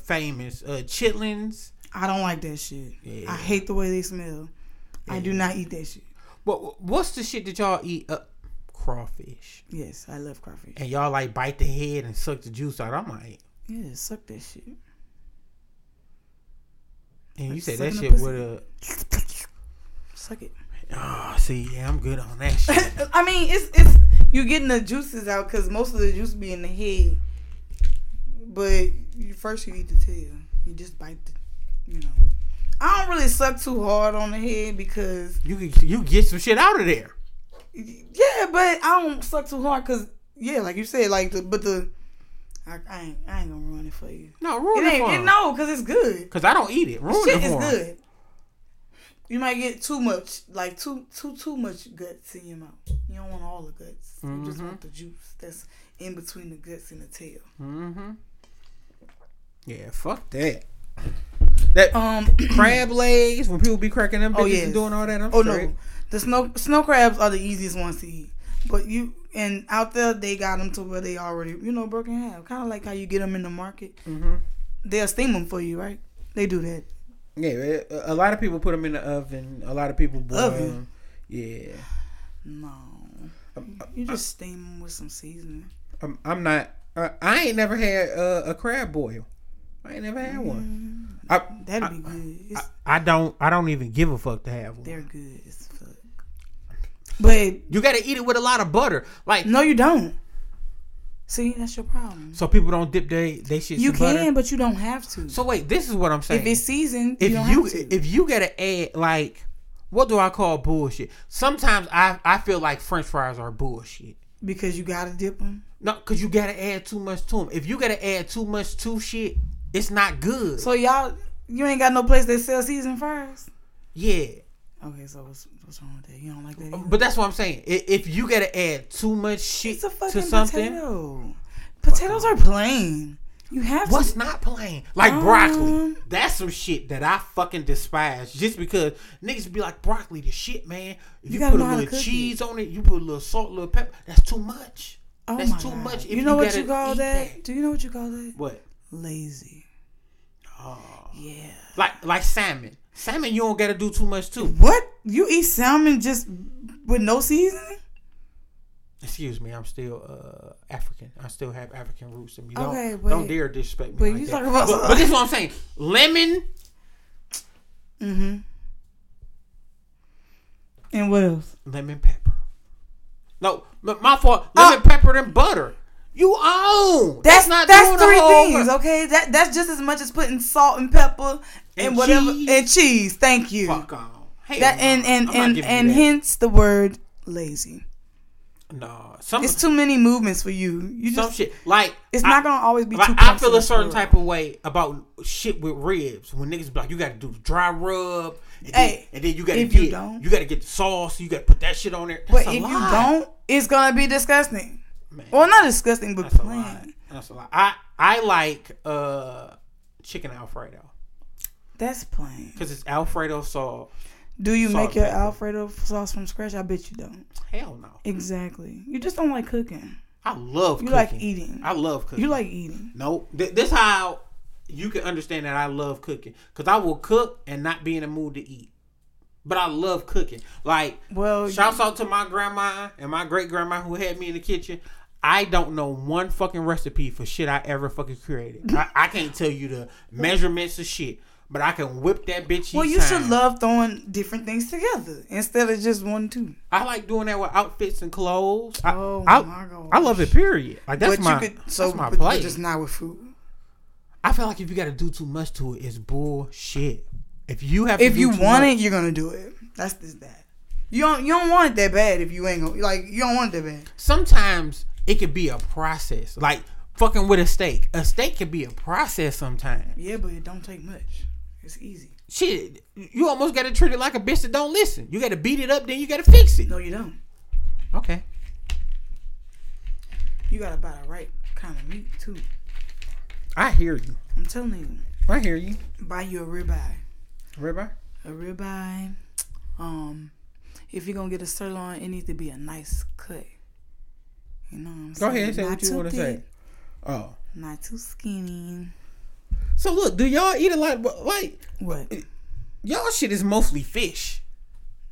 famous? Chitlins. I don't like that shit. Yeah. I hate the way they smell. Yeah. I do not eat that shit. What's the shit that y'all eat? Crawfish. Yes, I love crawfish. And y'all like bite the head and suck the juice out. I'm like, yeah, suck that shit. And like you said that shit with a suck it. Oh, see, yeah, I'm good on that shit. I mean, it's you getting the juices out because most of the juice be in the head. But first you need to tail. You just bite the, you know. I don't really suck too hard on the head because you get some shit out of there. Yeah, but I don't suck too hard because yeah, like you said, like the, but the. I ain't gonna ruin it for you. No, ruin it for me. No, because it's good. Because I don't eat it. Ruin it for me. Shit is good. You might get too much, like too much guts in your mouth. You don't want all the guts. Mm-hmm. You just want the juice that's in between the guts and the tail. Mm-hmm. Yeah, fuck that. That crab legs when people be cracking them bitches and doing all that. No, the snow crabs are the easiest ones to eat. But you and out there they got them to where they already broken in half. Kind of like how you get them in the market. Mm-hmm. They'll steam them for you, right? They do that. Yeah, a lot of people put them in the oven. A lot of people boil them. Yeah. No. You just steam them with some seasoning. I'm not. I ain't never had a crab boil. I ain't never had one. That'd be good. I don't even give a fuck to have one. They're good as fuck. But you gotta eat it with a lot of butter. Like no, you don't. See, that's your problem. So people don't dip they shit. You can, butter. But you don't have to. So wait, this is what I'm saying. If it's seasoned, if you don't have to. If you gotta add, like, what do I call bullshit? Sometimes I feel like French fries are bullshit because you gotta dip them. No, because you gotta add too much to them. If you gotta add too much to shit, it's not good. So you ain't got no place that sell seasoned fries. Yeah. Okay, so what's wrong with that? You don't like that either? But that's what I'm saying. If you gotta add too much shit it's a fucking to something, potato. Potatoes are plain. You have what's to. Not plain? Like broccoli. That's some shit that I fucking despise. Just because niggas be like broccoli, the shit, man. If you put a little cheese on it, you put a little salt, a little pepper. That's too much. Oh that's my too God. Much. If you know what you call that? Do you know what you call that? What? Lazy. Oh yeah. Like salmon. Salmon, you don't gotta do too much too. What? You eat salmon just with no seasoning? Excuse me, I'm still African. I still have African roots in me. Okay, don't dare disrespect me. But like you talking about? But this is what I'm saying. Lemon. Mm-hmm. And what else? Lemon pepper. No, my fault. Lemon pepper and butter. You own. That's three things, okay? That's just as much as putting salt and pepper and whatever cheese. And cheese. Thank you. Fuck on. Hey, that, and hence the word lazy. No, it's too many movements for you. You just some shit like it's not gonna always be. Like, too I feel a certain type of way about shit with ribs when niggas be like, you gotta do the dry rub, and then you gotta get the sauce. You gotta put that shit on there. That's but if lie. You don't, it's gonna be disgusting. Man, well, not disgusting, but plain. That's a lot. I like chicken Alfredo. That's plain because it's Alfredo sauce. Do you make your Alfredo sauce from scratch? I bet you don't. Hell no. Exactly. You just don't like cooking. I love cooking. You like eating. I love cooking. You like eating. Nope. This how you can understand that I love cooking. Because I will cook and not be in the mood to eat. But I love cooking. Like, shouts out to my grandma and my great-grandma who had me in the kitchen. I don't know one fucking recipe for shit I ever fucking created. I can't tell you the measurements of shit. But I can whip that bitch. Well, you should love throwing different things together instead of just one, two. I like doing that with outfits and clothes. My God! I love it. Period. Like that's my play. But just not with food. I feel like if you got to do too much to it, it's bullshit. If you have, if you want it, you're gonna do it. That's just that. You don't want it that bad if you ain't gonna like. You don't want it that bad. Sometimes it could be a process. Like fucking with a steak. A steak could be a process sometimes. Yeah, but it don't take much. It's easy. Shit, you almost gotta treat it like a bitch that don't listen. You gotta beat it up, then you gotta fix it. No, you don't. Okay. You gotta buy the right kind of meat too. I hear you. I'm telling you. I hear you. Buy you a ribeye. Ribeye? A ribeye. If you're gonna get a sirloin, it needs to be a nice cut. You know what I'm saying? Go ahead and say what you wanna say. Oh. Not too skinny. So look, do y'all eat a lot? Like what? Y'all shit is mostly fish.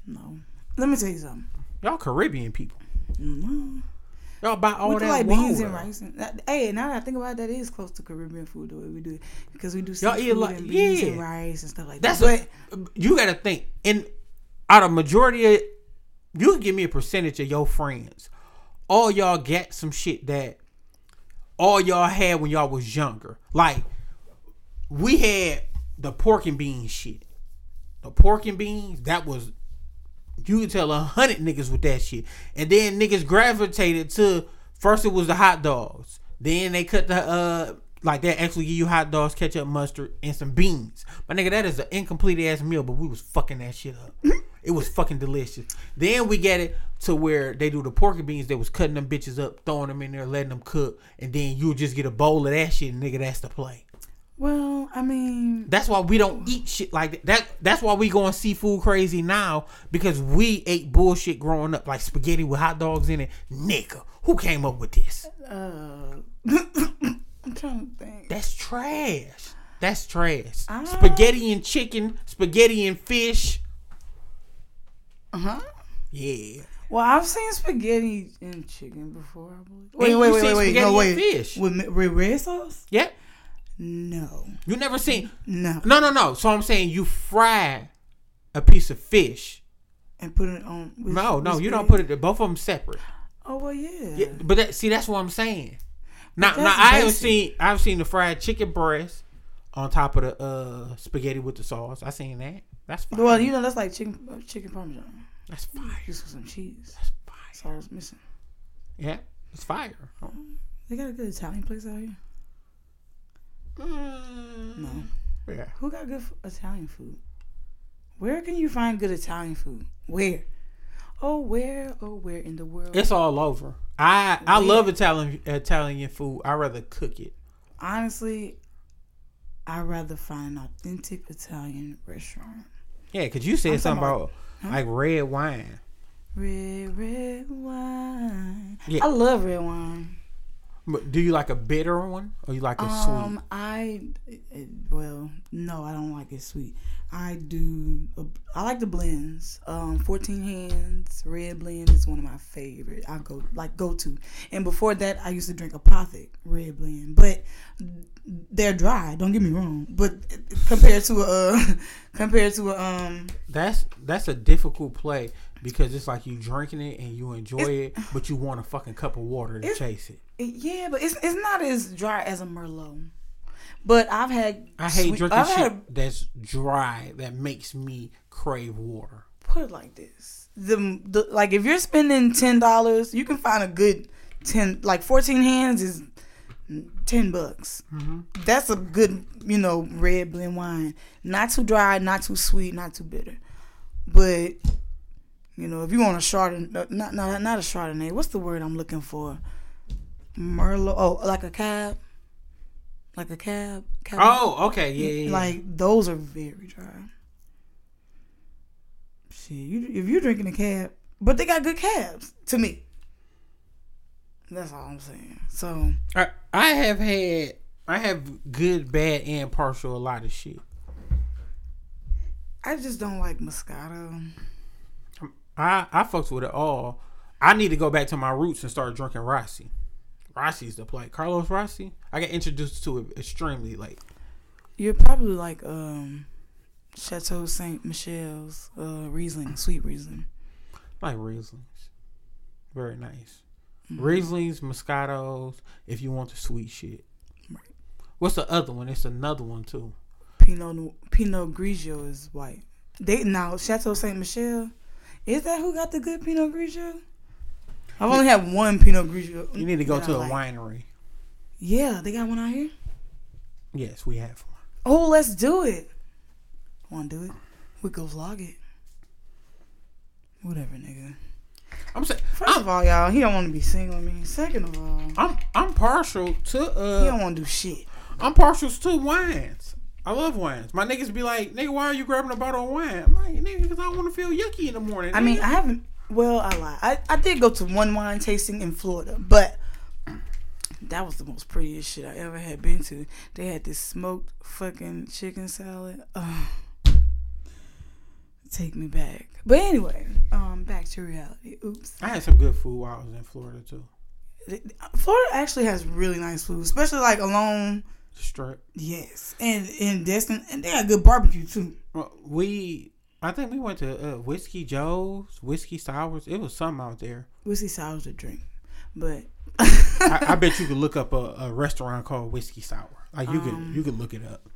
No, let me tell you something. Y'all Caribbean people. No, Y'all buy all we that like beans and rice. And, hey, now that I think about it, that is close to Caribbean food the way we do it, because we do seafood and beans and rice and stuff like that. But you got to think, in out of majority of, you can give me a percentage of your friends. All y'all got some shit that all y'all had when y'all was younger. Like, we had the pork and beans shit. The pork and beans, that was, you could tell 100 niggas with that shit. And then niggas gravitated to, first it was the hot dogs. Then they cut the, like they actually give you hot dogs, ketchup, mustard, and some beans. My nigga, that is an incomplete ass meal, but we was fucking that shit up. It was fucking delicious. Then we get it to where they do the pork and beans. They was cutting them bitches up, throwing them in there, letting them cook. And then you just get a bowl of that shit, nigga, that's the play. Well, I mean, that's why we don't eat shit like that. That's why we going seafood crazy now, because we ate bullshit growing up, like spaghetti with hot dogs in it. Nigga, who came up with this? I'm trying to think. That's trash. That's trash. Spaghetti and chicken, spaghetti and fish. Uh-huh. Yeah. Well, I've seen spaghetti and chicken before, I believe. Wait. No, wait. Fish. With red sauce? Yep. No. You never seen? No. No. So I'm saying you fry a piece of fish. And put it on. No, you don't put it. Both of them separate. Oh, well, yeah. But that's what I'm saying. Now I've seen the fried chicken breast on top of the spaghetti with the sauce. I seen that. That's fine. Well, you know, that's like chicken parmesan. That's fire. Just with some cheese. That's fire. That's all that's missing. Yeah, it's fire. Oh, they got a good Italian place out here. No. Yeah. Who got good Italian food? Where can you find good Italian food? Where? Oh, where in the world? It's all over. I love Italian food. I rather cook it. Honestly, I rather find an authentic Italian restaurant. Yeah, because you said something about like red wine. Red wine. Yeah. I love red wine. But do you like a bitter one or you like it sweet? No, I don't like it sweet. I like the blends. 14 Hands Red Blend is one of my favorite. I go to. And before that, I used to drink Apothic Red Blend, but they're dry. Don't get me wrong, but compared to that's a difficult play, because it's like you drinking it and you enjoy it, but you want a fucking cup of water to chase it. Yeah, but it's not as dry as a Merlot. But I hate drinking shit that's dry that makes me crave water. Put it like this: the like if you're spending $10, you can find a good 10. Like 14 Hands is $10. Mm-hmm. That's a good, red blend wine. Not too dry, not too sweet, not too bitter. But if you want a Chardonnay, not a Chardonnay. What's the word I'm looking for? Merlot. Oh, like a cab. Like a cab. Oh, okay, yeah. Like those are very dry. Shit, if you're drinking a cab, but they got good cabs to me. That's all I'm saying. So I have good, bad, and partial a lot of shit. I just don't like Moscato. I fucked with it all. I need to go back to my roots and start drinking Rossi. Rossi's the play. Carlos Rossi. I got introduced to it extremely late. You're probably like Chateau Saint Michel's Riesling, sweet Riesling. I like Rieslings. Very nice. Mm-hmm. Rieslings, Moscatos, if you want the sweet shit. Right. What's the other one? It's another one too. Pinot Grigio is white. Chateau Saint Michel. Is that who got the good Pinot Grigio? I've only had one Pinot Grigio. You need to go to a winery. Yeah, they got one out here? Yes, we have one. Oh, let's do it. Want to do it? We go vlog it. Whatever, nigga. I'm saying, First of all, y'all, he don't want to be single with me. Second of all, I'm partial to he don't want to do shit. I'm partial to wines. I love wines. My niggas be like, nigga, why are you grabbing a bottle of wine? I'm like, nigga, because I don't want to feel yucky in the morning. I mean, I haven't. Well, I lied. I did go to one wine tasting in Florida, but that was the most prettiest shit I ever had been to. They had this smoked fucking chicken salad. Oh, take me back. But anyway, back to reality. Oops. I had some good food while I was in Florida, too. Florida actually has really nice food, especially like along the strip. Yes, and Destin, and they got good barbecue too. I think we went to Whiskey Joe's, Whiskey Sours. It was something out there. Whiskey Sours to drink, but I bet you could look up a restaurant called Whiskey Sour. Like you could look it up.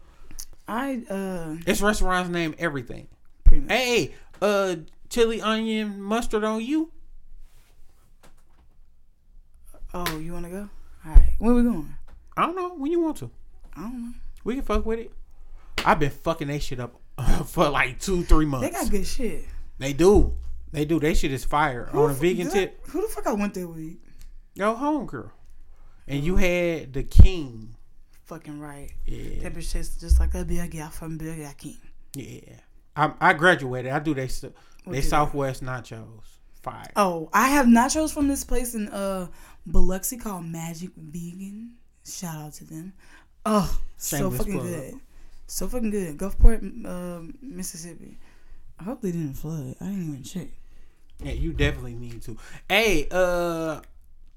It's restaurants named everything. Pretty much. Hey, chili, onion, mustard on you. Oh, you want to go? All right. When we going? I don't know. When you want to? I don't know. We can fuck with it. I've been fucking that shit up for like 2-3 months. They got good shit. They do. That shit is fire. On a vegan tip. Who the fuck I went there with? Yo, homegirl. And you had the king. Fucking right. Yeah. That bitch tastes just like a burger from Burger King. Yeah. I graduated. I do they Southwest nachos. Fire. Oh, I have nachos from this place in Biloxi called Magic Vegan. Shout out to them. Oh, so fucking good. So fucking good. Gulfport, Mississippi. I hope they didn't flood. I didn't even check. Yeah, you definitely need to. Hey,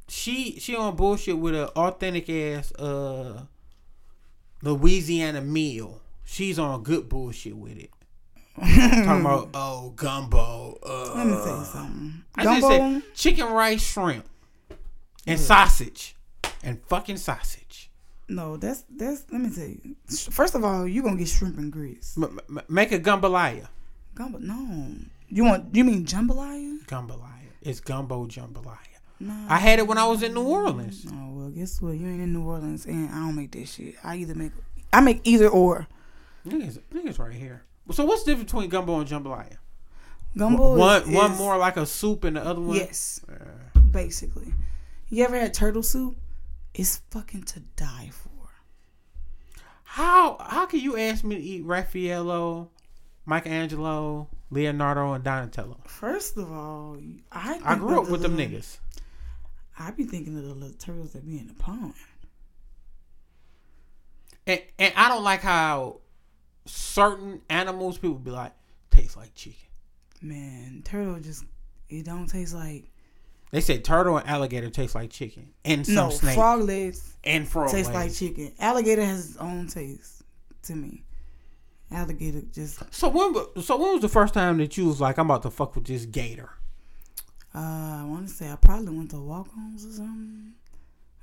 she on bullshit with an authentic ass Louisiana meal. She's on good bullshit with it. Talking about gumbo. Let me tell you something. Gumbo? I just said chicken, rice, shrimp, and sausage, and fucking sausage. No, that's. Let me tell you. First of all, you are gonna get shrimp and grits. Make a jambalaya. Gumbo? No. You mean jambalaya? Jambalaya. It's gumbo jambalaya. No. I had it when I was in New Orleans. Oh well, guess what? You ain't in New Orleans, and I don't make that shit. I make either or. Niggas right here. So what's the difference between gumbo and jambalaya? Gumbo one is more like a soup and the other one? Yes. Basically. You ever had turtle soup? It's fucking to die for. How can you ask me to eat Raffaello, Michelangelo, Leonardo, and Donatello? First of all, I grew up with them niggas. I be thinking of the little turtles that be in the pond. And I don't like how certain animals, people be like, tastes like chicken. Man, turtle it don't taste like. They said turtle and alligator taste like chicken, and some snakes. Frog legs and frog taste legs. Like chicken. Alligator has its own taste to me. Alligator just. So when was the first time that you was like, I'm about to fuck with this gator? I want to say I probably went to walk-ons or something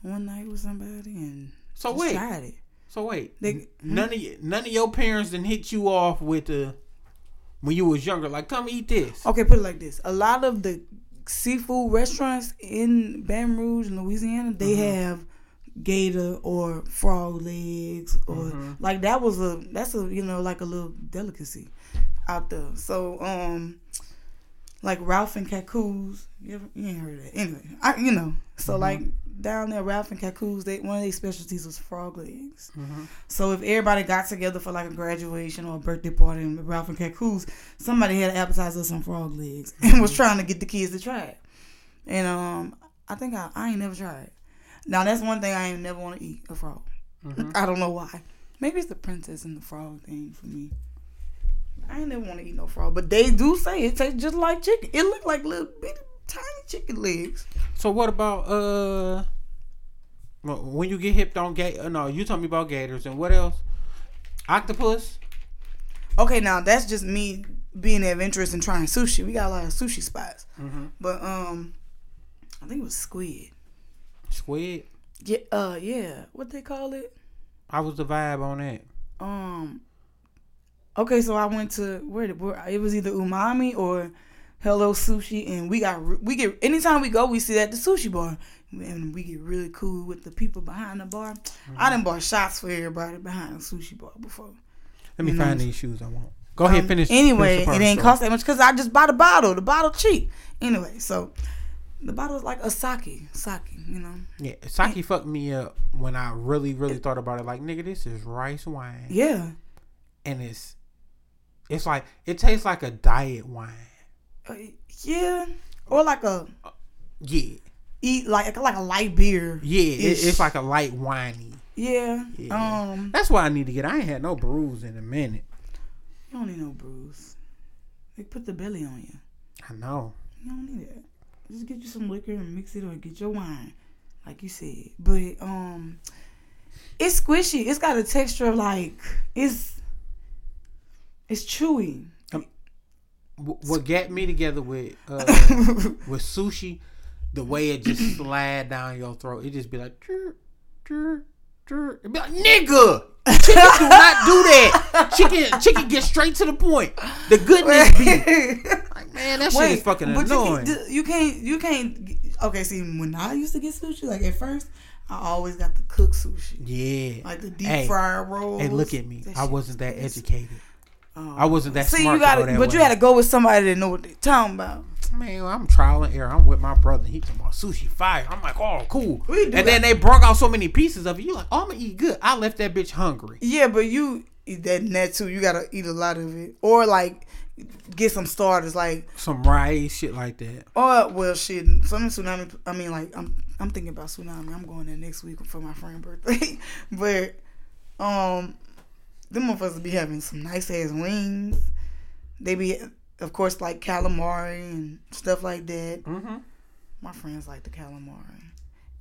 one night with somebody and tried it. So wait, none of your parents didn't hit you off with when you was younger, like, come eat this. Okay, put it like this. A lot of the seafood restaurants in Baton Rouge in Louisiana, they have gator or frog legs or like that's a like a little delicacy out there. So like Ralph and Kacoo's, you ain't heard of that. Anyway, like down there, Ralph and Kacoo's, one of their specialties was frog legs. So if everybody got together for like a graduation or a birthday party in Ralph and Kacoo's, somebody had an appetizer of some frog legs and was trying to get the kids to try it. And I think I ain't never tried it. Now that's one thing I ain't never want to eat, a frog. I don't know why. Maybe it's the princess and the frog thing for me. I ain't never want to eat no frog, but they do say it tastes just like chicken. It look like little bitty tiny chicken legs. So what about when you get hipped on gator? No, you told me about gators and what else? Octopus. Okay, now that's just me being adventurous and trying sushi. We got a lot of sushi spots, but I think it was squid. Squid. Yeah. Yeah. What they call it? I was the vibe on that. Okay, so I went to where it was either Umami or Hello Sushi, and we get anytime we go, we sit at the sushi bar, and we get really cool with the people behind the bar. I done bought shots for everybody behind the sushi bar before. Let me find these shoes I want. Go ahead, finish. Anyway, it ain't cost that much because I just bought a bottle. The bottle cheap. Anyway, so the bottle's like a sake, Yeah, sake fucked me up when I really, really thought about it. Like, nigga, this is rice wine. Yeah, and it's like, it tastes like a diet wine. Yeah. Or like a... yeah. Like a light beer. Yeah. It's like a light winey. Yeah. That's what I need to get. I ain't had no brews in a minute. You don't need no brews. They put the belly on you. I know. You don't need that. Just get you some liquor and mix it or get your wine. like you said. But it's squishy. It's got a texture of like it's chewy. What got me together with with sushi, the way it just slide down your throat, it just be like, it'd be like, nigga, chicken do not do that. Chicken gets straight to the point. The goodness be like, man, that shit is fucking annoying. You can't. Okay, see, when I used to get sushi, like at first, I always got the cooked sushi. Yeah, like the deep fryer rolls. And look at me, I wasn't that educated. I wasn't that smart. You had to go with somebody that know what they're talking about. Man, I'm trial and error. I'm with my brother. He talking about sushi fire. I'm like, oh, cool. Then they brought out so many pieces of it. You like, oh, I'm gonna eat good. I left that bitch hungry. Yeah, but you eat that too. You gotta eat a lot of it, or like get some starters, like some rice, shit like that. Oh well, shit. Some Tsunami. I mean, like I'm thinking about Tsunami. I'm going there next week for my friend's birthday, but them motherfuckers be having some nice ass wings. They be, of course, like calamari and stuff like that. Mm-hmm. My friends like the calamari.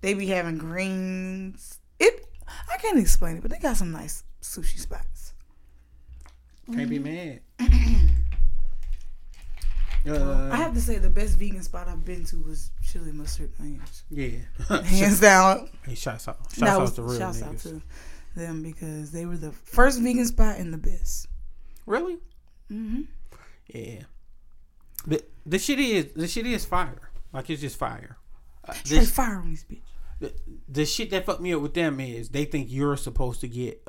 They be having greens. I can't explain it, but they got some nice sushi spots. Can't be mad. I have to say the best vegan spot I've been to was Chili Mustard Lanes. Yeah, hands down. Hey, shouts out to real niggas. Shouts out to them because they were the first vegan spot and the best. Really? Mm-hmm. Yeah. The shit is fire. Like, it's just fire. There's fire on this bitch. The shit that fucked me up with them is they think you're supposed to get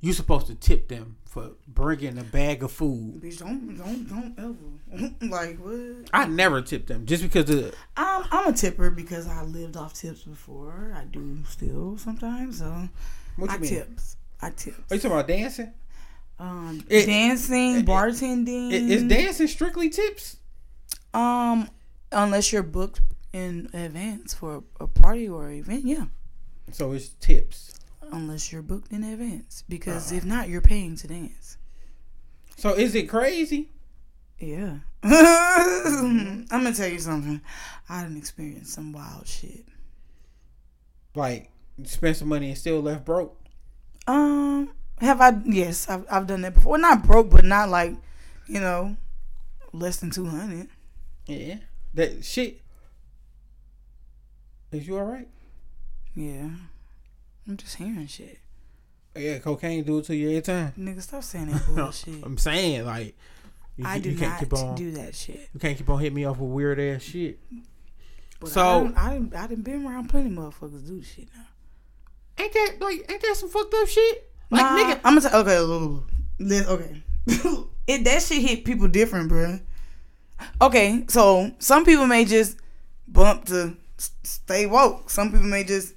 you're supposed to tip them for bringing a bag of food. Bitch, don't ever. Like, what? I never tip them just because I'm a tipper because I lived off tips before. I do still sometimes. So what you mean? I tip. Are you talking about dancing? Dancing, bartending. Is dancing strictly tips? Unless you're booked in advance for a party or an event, yeah. So it's tips. Unless you're booked in advance, because if not, you're paying to dance. So is it crazy? Yeah. I'm gonna tell you something. I done experienced some wild shit. Like spend some money and still left broke. Have I? Yes, I've done that before. Not broke, but not like, you know, less than 200. Yeah, that shit. Is you all right? Yeah, I'm just hearing shit. Yeah, cocaine do it to you every time. Nigga, stop saying that bullshit. I'm saying like, you can't keep on that shit. You can't keep on hitting me off with weird ass shit. But so I done been around plenty of motherfuckers do shit now. Ain't that some fucked up shit? Like, nigga, I'm gonna okay. That shit hit people different, bro. Okay, so some people may just bump to stay woke. Some people may just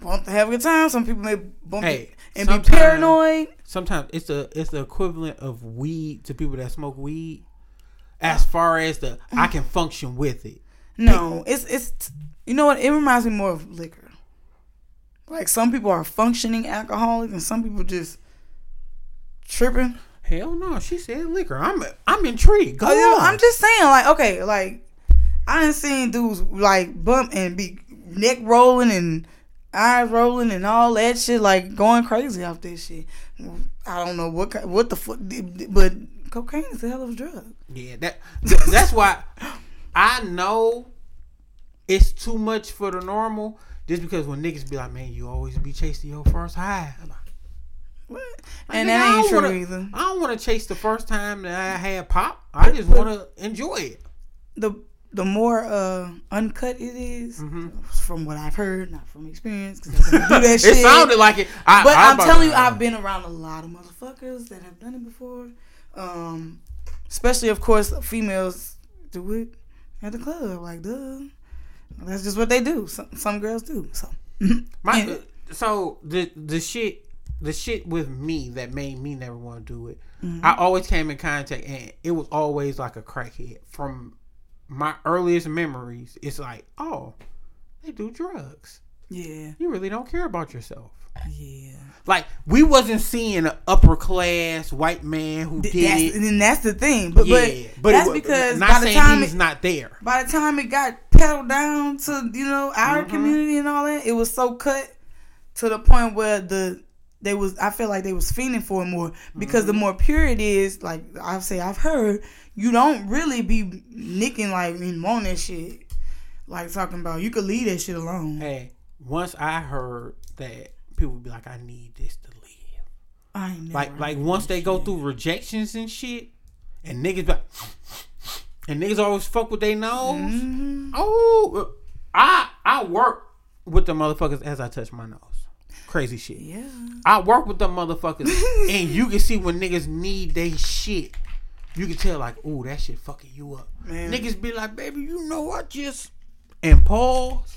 bump to have a good time. Some people may bump and be paranoid. Sometimes it's the equivalent of weed to people that smoke weed. As far as I can function with it. No, it's you know what? It reminds me more of liquor. Like, some people are functioning alcoholics and some people just tripping. Hell no, she said liquor. I'm intrigued. Go on. I'm just saying, like, okay, like, I done seen dudes, like, bump and be neck rolling and eyes rolling and all that shit, like, going crazy off this shit. I don't know what the fuck, but cocaine is a hell of a drug. Yeah, that's why I know it's too much for the normal. Just because when niggas be like, man, you always be chasing your first high. Like, what? Like, and nigga, that ain't true either. I don't want to chase the first time that I had pop. I just want to enjoy it. The more uncut it is, from what I've heard, not from experience, because I don't do that shit. It sounded like it. But I'm telling you, I've been around a lot of motherfuckers that have done it before. Especially, of course, females do it at the club. Like, duh. That's just what they do. Some girls do. So, the shit with me that made me never want to do it. Mm-hmm. I always came in contact, and it was always like a crackhead. From my earliest memories, it's like, oh, they do drugs. Yeah, you really don't care about yourself. Yeah, like we wasn't seeing an upper class white man who did it. And that's the thing. But that's because not by the time it's not there. By the time it got paddled down to, you know, our community and all that. It was so cut to the point where I feel like they was fiending for it more, because the more pure it is, like I've heard, you don't really be nicking like and on that shit, like talking about you could leave that shit alone. Hey, once I heard that, people would be like, I need this to live. I ain't never like once they go through rejections and shit, and niggas be like, and niggas always fuck with they nose. Mm-hmm. Oh, I work with the motherfuckers as I touch my nose. Crazy shit. Yeah, I work with the motherfuckers, and you can see when niggas need they shit. You can tell, like, ooh, that shit fucking you up. Man. Niggas be like, baby, you know I just and pause,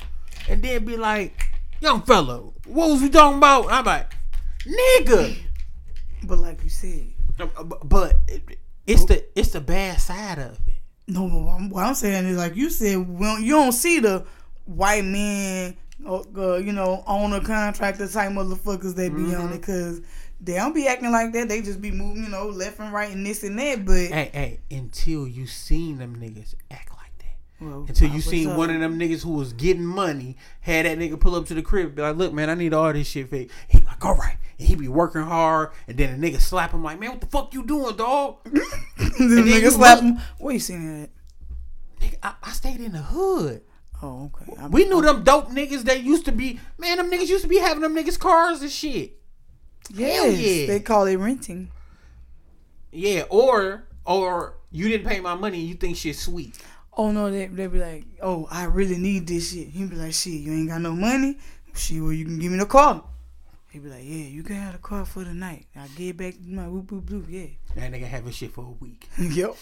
and then be like, young fella, what was you talking about? And I'm like, nigga. But like you said, but it's the bad side of it. No, but what I'm saying is, like you said, well, you don't see the white men, you know, owner contractor type motherfuckers that be on it, because they don't be acting like that. They just be moving, you know, left and right and this and that. But hey, until you seen them niggas act like that, well, until you seen one of them niggas who was getting money, had that nigga pull up to the crib, be like, look, man, I need all this shit fake. He like, all right. And he be working hard, and then a nigga slap him like, man, what the fuck you doing, dog? And then nigga slap him. Where you seen that? Nigga, I stayed in the hood. Oh, okay. We knew them dope niggas that used to be, man, them niggas used to be having them niggas cars and shit. Yes, hell yeah. They call it renting. Yeah, or you didn't pay my money and you think shit's sweet. Oh, no, they be like, oh, I really need this shit. He be like, shit, you ain't got no money? Shit, well, you can give me the car. He be like, yeah, you can have the car for the night. I get back to my whoop whoop whoop, yeah. That nigga have his shit for a week. Yep.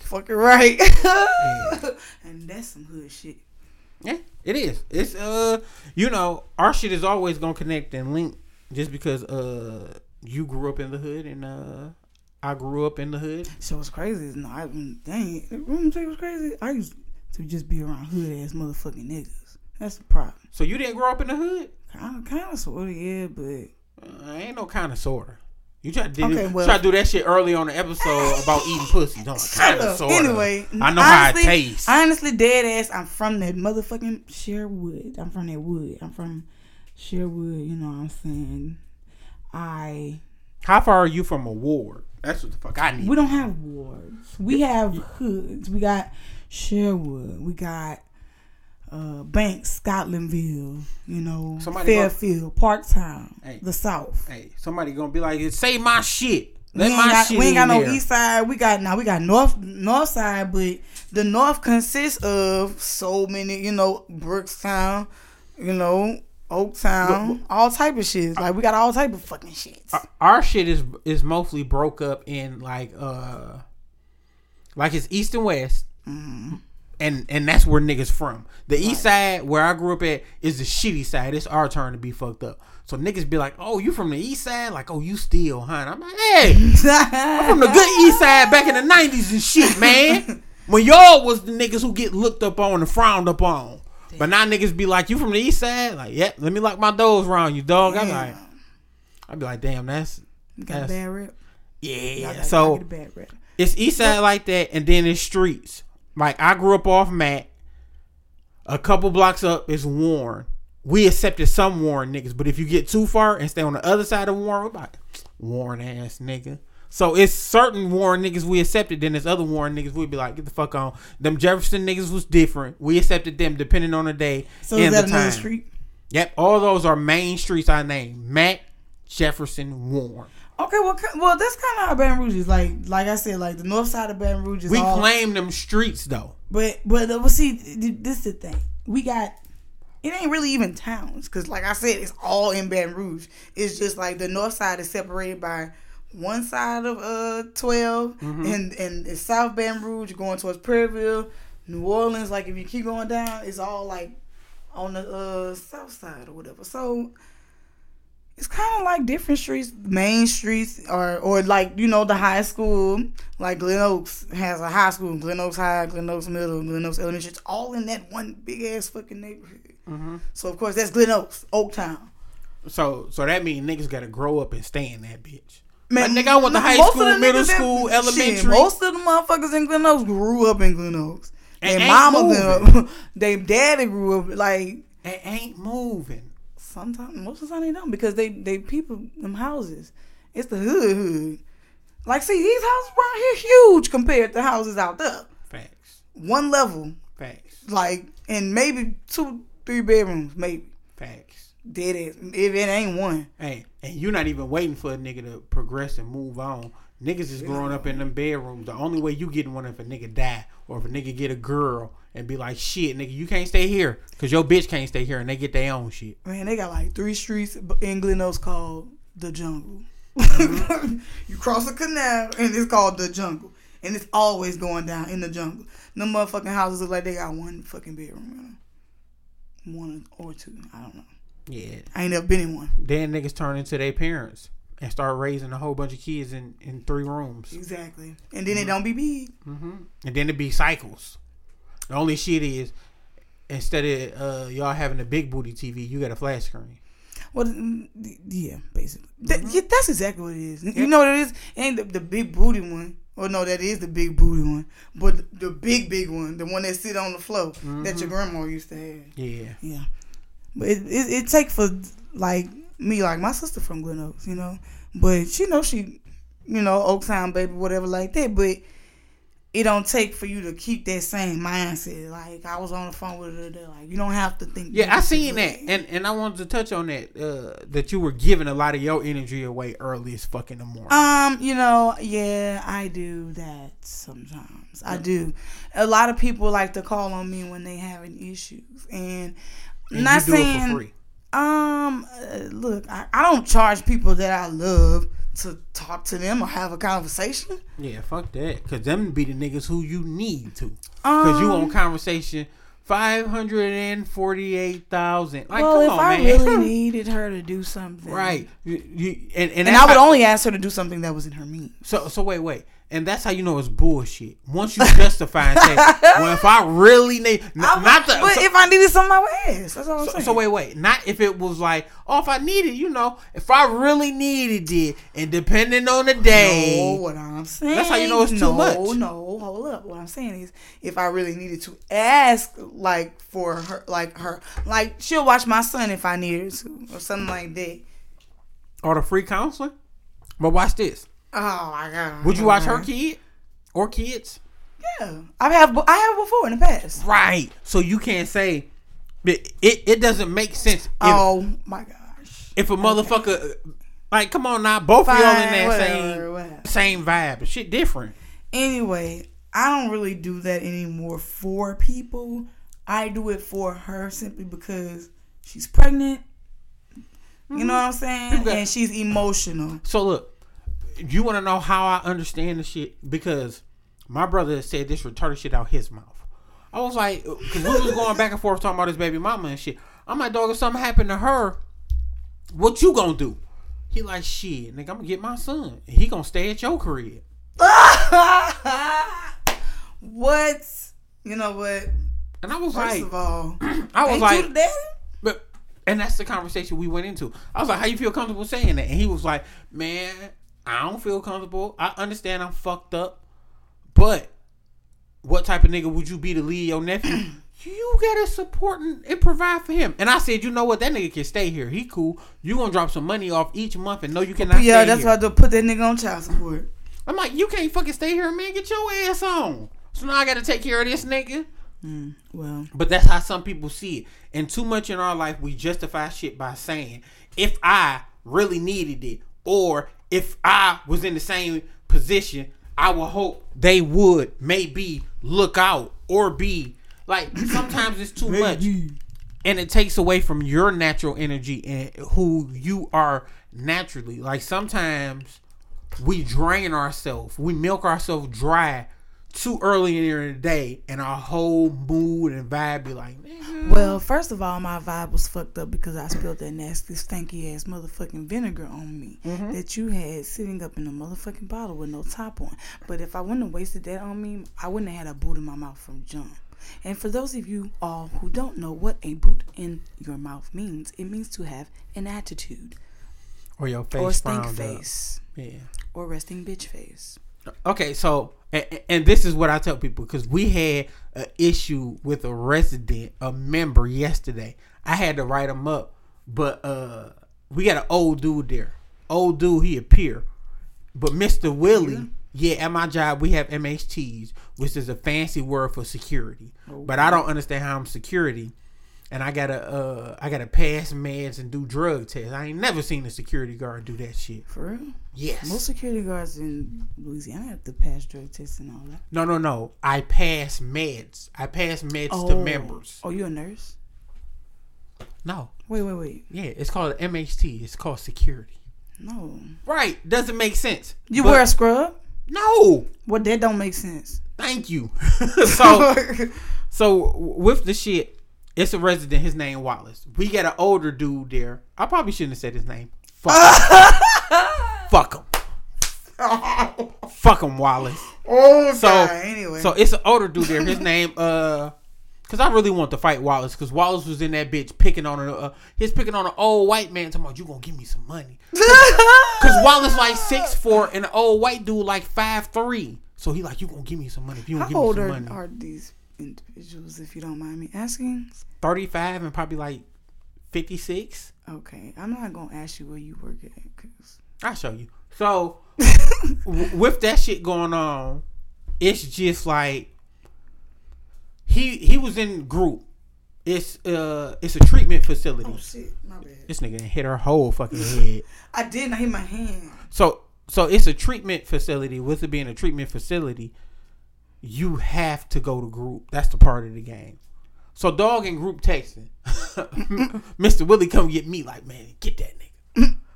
Fucking right. Yeah. And that's some hood shit. Yeah, it is. It's, you know, our shit is always gonna connect and link, just because you grew up in the hood and I grew up in the hood. So it's crazy. No, dang, the room shit was crazy. I used to just be around hood ass motherfucking niggas. That's the problem. So you didn't grow up in the hood? Kind of sort of, yeah, but I ain't no kind of sort of. You try to do that shit early on the episode about eating pussy. Don't kind of sort of. Anyway, I know honestly, how it tastes. Honestly, dead ass. I'm from that motherfucking Sherwood. I'm from that wood. I'm from Sherwood. You know what I'm saying? How far are you from a ward? That's what the fuck I need. We don't have wards. We have hoods. We got Sherwood. We got Banks, Scotlandville, you know, somebody Fairfield, Parktown, the South. Hey, somebody gonna be like, say my shit. We ain't got no east side. We got north side, but the north consists of so many, you know, Brookstown, you know, Oaktown, all type of shit. Like we got all type of fucking shit. Our shit is mostly broke up in like it's east and west. Mm-hmm. And that's where niggas from. The east side, where I grew up at, is the shitty side. It's our turn to be fucked up. So niggas be like, oh, you from the east side? Like, oh, you still, huh? And I'm like, hey, I'm from the good east side back in the 90s and shit, man. When y'all was the niggas who get looked up on and frowned up on. Damn. But now niggas be like, you from the east side? Like, yeah, let me lock my doors around you, dog. Damn. I'd be like, damn, that's a bad rip. Yeah. So bad rip. It's east side like that, and then it's streets. Like, I grew up off Matt. A couple blocks up is Warren. We accepted some Warren niggas, but if you get too far and stay on the other side of Warren, we're like, Warren ass nigga. So it's certain Warren niggas we accepted, then there's other Warren niggas we'd be like, get the fuck on. Them Jefferson niggas was different. We accepted them depending on the day and the time. So is that another street? Yep. All those are main streets I named. Matt, Jefferson, Warren. Okay, well, that's kind of how Baton Rouge is. Like I said, like the north side of Baton Rouge is. We claim them streets though. But see, this is the thing. We got it ain't really even towns, because like I said, it's all in Baton Rouge. It's just like the north side is separated by one side of 12, and it's South Baton Rouge going towards Prairieville, New Orleans. Like if you keep going down, it's all like on the south side or whatever. So. It's kind of like different streets, main streets, or like, you know, the high school, like Glen Oaks has a high school, Glen Oaks High, Glen Oaks Middle, Glen Oaks Elementary. It's all in that one big ass fucking neighborhood. Mm-hmm. So of course that's Glen Oaks, Oaktown. So that means niggas gotta grow up and stay in that bitch. Man, like, nigga, I went to high school, middle school, elementary. Most of the motherfuckers in Glen Oaks grew up in Glen Oaks. And mama them, they daddy grew up like they ain't moving. Sometimes, most of the time they don't, because they people them houses. It's the hood. Like, see, these houses around here huge compared to houses out there. Facts. One level. Facts. Like, and maybe 2-3 bedrooms, maybe. Facts. Dead ass. If it ain't one. Hey, and you're not even waiting for a nigga to progress and move on. Niggas is growing up in them bedrooms. The only way you getting one if a nigga die or if a nigga get a girl and be like, shit, nigga, you can't stay here because your bitch can't stay here, and they get their own shit. Man, they got like 3 streets in Glen Oaks called the jungle. Mm-hmm. You cross a canal and it's called the jungle, and it's always going down in the jungle. Them motherfucking houses look like they got one fucking bedroom, one or two. I don't know. Yeah, I ain't never been in one. Then niggas turn into their parents and start raising a whole bunch of kids in 3 rooms. Exactly. And then mm-hmm. It don't be big. Mm-hmm. And then it be cycles. The only shit is, instead of y'all having a big booty TV, you got a flat screen. Well, yeah, basically. Mm-hmm. That's exactly what it is. Yep. You know what it is? It ain't the big booty one. Well, no, that is the big booty one. But the big one, the one that sit on the floor mm-hmm. that your grandma used to have. Yeah. Yeah. But it take for, like, me, like, my sister from Glen Oaks, you know. But she know she, you know, Oaktown, baby, whatever like that. But it don't take for you to keep that same mindset. Like, I was on the phone with her today. Like, you don't have to think. Yeah, I seen that. And I wanted to touch on that, that you were giving a lot of your energy away early as fuck in the morning. You know, yeah, I do that sometimes. I do. A lot of people like to call on me when they having issues. And not you do saying, it for free. Look, I don't charge people that I love to talk to them or have a conversation. Yeah, fuck that. Because them be the niggas who you need to. Because you on conversation 548,000. Like, well, come on, man. Well, if I really needed her to do something. Right. And I would only ask her to do something that was in her means. So wait. And that's how you know it's bullshit. Once you justify and say, well, if I really need... if I needed something, I would ask. That's all I'm saying. So, wait. Not if it was like, oh, if I needed, you know, if I really needed it, and depending on the day... No, what I'm saying... That's how you know it's too much. No, hold up. What I'm saying is, if I really needed to ask, like, for her, like, her... Like, she'll watch my son if I needed to, or something like that. Or the free counseling. But watch this. Oh my God! Would you watch her kid or kids? Yeah, I have before in the past. Right, so you can't say it doesn't make sense. If, oh my gosh! If a motherfucker, like, come on now, both of y'all in that same vibe, but shit different. Anyway, I don't really do that anymore for people. I do it for her simply because she's pregnant. Mm-hmm. You know what I'm saying? And she's emotional. So look. You want to know how I understand the shit? Because my brother said this retarded shit out his mouth. I was like, because we was going back and forth talking about his baby mama and shit. I'm like, dog, if something happened to her, what you gonna do? He like, shit, nigga, I'm gonna get my son. And he gonna stay at your crib. What? You know what? And I was first of all, I was like, but, and that's the conversation we went into. I was like, how you feel comfortable saying that? And he was like, man, I don't feel comfortable. I understand I'm fucked up. But what type of nigga would you be to leave your nephew? You gotta support and provide for him. And I said, you know what? That nigga can stay here. He cool. You gonna drop some money off each month and no, you cannot stay here. Yeah, that's why I do put that nigga on child support. I'm like, you can't fucking stay here, man. Get your ass on. So now I gotta take care of this nigga. Well, but that's how some people see it. And too much in our life, we justify shit by saying, if I really needed it, or if I was in the same position, I would hope they would maybe look out or be like. Sometimes it's too much, and it takes away from your natural energy and who you are naturally. Like, sometimes we drain ourselves, we milk ourselves dry too early in the day, and our whole mood and vibe be like, man. Well, first of all, my vibe was fucked up because I spilled that nasty, stanky ass motherfucking vinegar on me mm-hmm. that you had sitting up in a motherfucking bottle with no top on. But if I wouldn't have wasted that on me, I wouldn't have had a boot in my mouth from jump. And for those of you all who don't know what a boot in your mouth means, it means to have an attitude, or your face, or stink face, yeah, or resting bitch face. Okay, so and this is what I tell people, because we had an issue with a resident, a member yesterday. I had to write him up, but we got an old dude there. Old dude, he a peer. But Mr. Willie, at my job, we have MHTs, which is a fancy word for security. Okay. But I don't understand how I'm security, and I gotta pass meds and do drug tests. I ain't never seen a security guard do that shit. For real? Yes. Most security guards in Louisiana have to pass drug tests and all that. No. I pass meds. I pass meds to members. Oh, you a nurse? No. Wait. Yeah, it's called an MHT. It's called security. No. Right. Doesn't make sense. You wear a scrub? No. Well, that don't make sense. Thank you. So with the shit, it's a resident. His name Wallace. We got an older dude there. I probably shouldn't have said his name. Fuck him. Fuck him, Wallace. Oh, anyway. So it's an older dude there. His name, because I really want to fight Wallace, because Wallace was in that bitch picking on an old white man, talking about, you gonna give me some money. Because Wallace like 6'4", and the old white dude like 5'3". So he like, you gonna give me some money if you don't give me some money. How old are these individuals, if you don't mind me asking? 35 and probably like 56. Okay, I'm not gonna ask you where you work at, cause I'll show you. So with that shit going on, it's just like, He was in group. It's a treatment facility. Oh shit, my bad. This nigga hit her whole fucking head. I didn't. I hit my hand. So it's a treatment facility. With it being a treatment facility, you have to go to group. That's the part of the game. So dog in group texting. Mr. Willie come get me like, man, get that nigga.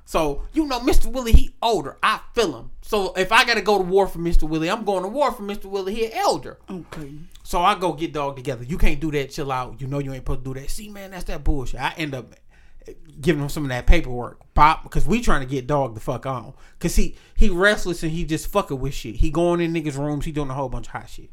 So you know Mr. Willie, he older. I feel him. So if I gotta go to war for Mr. Willie, I'm going to war for Mr. Willie. He elder. Okay. So I go get dog together. You can't do that. Chill out. You know you ain't supposed to do that. See, man, that's that bullshit. I end up giving him some of that paperwork, pop, because we trying to get dog the fuck on. Because he restless and he just fucking with shit. He going in niggas' rooms. He doing a whole bunch of hot shit.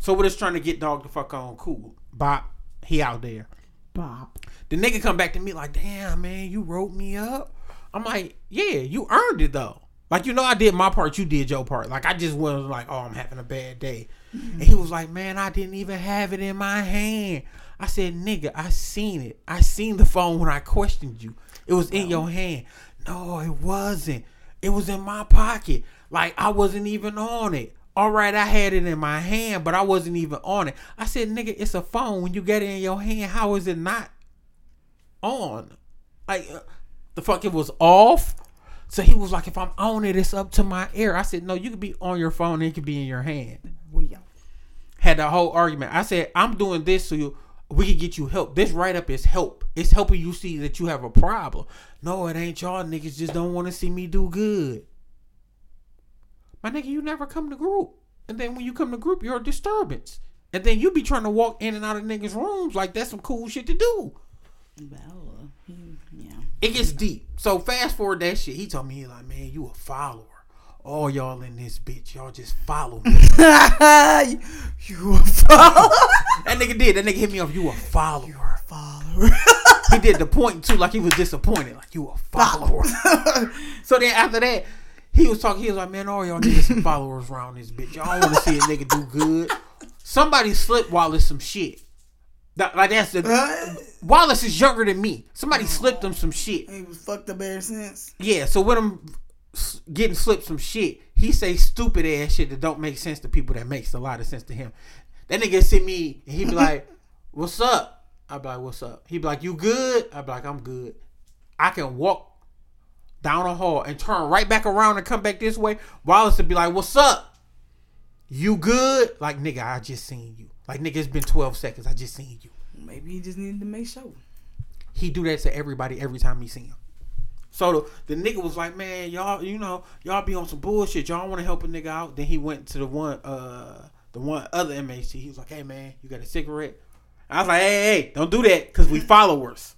So we're just trying to get dog the fuck on. Cool. Bop. He out there. Bop. The nigga come back to me like, damn, man, you wrote me up. I'm like, yeah, you earned it, though. Like, you know, I did my part. You did your part. Like, I just wasn't like, oh, I'm having a bad day. Mm-hmm. And he was like, man, I didn't even have it in my hand. I said, nigga, I seen it. I seen the phone when I questioned you. It was in your hand. No, it wasn't. It was in my pocket. Like, I wasn't even on it. All right, I had it in my hand, but I wasn't even on it. I said, nigga, it's a phone. When you get it in your hand, how is it not on? Like, the fuck, it was off. So he was like, if I'm on it, it's up to my ear. I said, no, you could be on your phone and it could be in your hand. Yeah. Had the whole argument. I said, I'm doing this so we can get you help. This write-up is help. It's helping you see that you have a problem. No, it ain't. Y'all niggas just don't want to see me do good. My nigga, you never come to group. And then when you come to group, you're a disturbance. And then you be trying to walk in and out of niggas' rooms like that's some cool shit to do. Well, yeah. It gets deep. So fast forward that shit. He told me, he like, man, you a follower. All y'all in this bitch, y'all just follow me. You a follower. That nigga did. That nigga hit me up. You a follower. You a follower. He did the point too, like he was disappointed. Like, you a follower. So then after that, he was talking. He was like, man, all y'all niggas some followers around this bitch. Y'all want to see a nigga do good. Somebody slipped Wallace some shit. Like that's the Wallace is younger than me. Somebody slipped him some shit. He was fucked up ever since. Yeah, so with him getting slipped some shit, he say stupid ass shit that don't make sense to people that makes a lot of sense to him. That nigga see me and he be like, what's up? I be like, what's up? He be like, you good? I be like, I'm good. I can walk down a hall and turn right back around and come back this way. Wallace would be like, what's up? You good? Like, nigga, I just seen you. Like, nigga, it's been 12 seconds. I just seen you. Maybe he just needed to make sure. He do that to everybody every time he see him. So the nigga was like, man, y'all, you know, y'all be on some bullshit. Y'all want to help a nigga out. Then he went to the one other MHT. He was like, hey, man, you got a cigarette? I was like, hey, don't do that because we followers.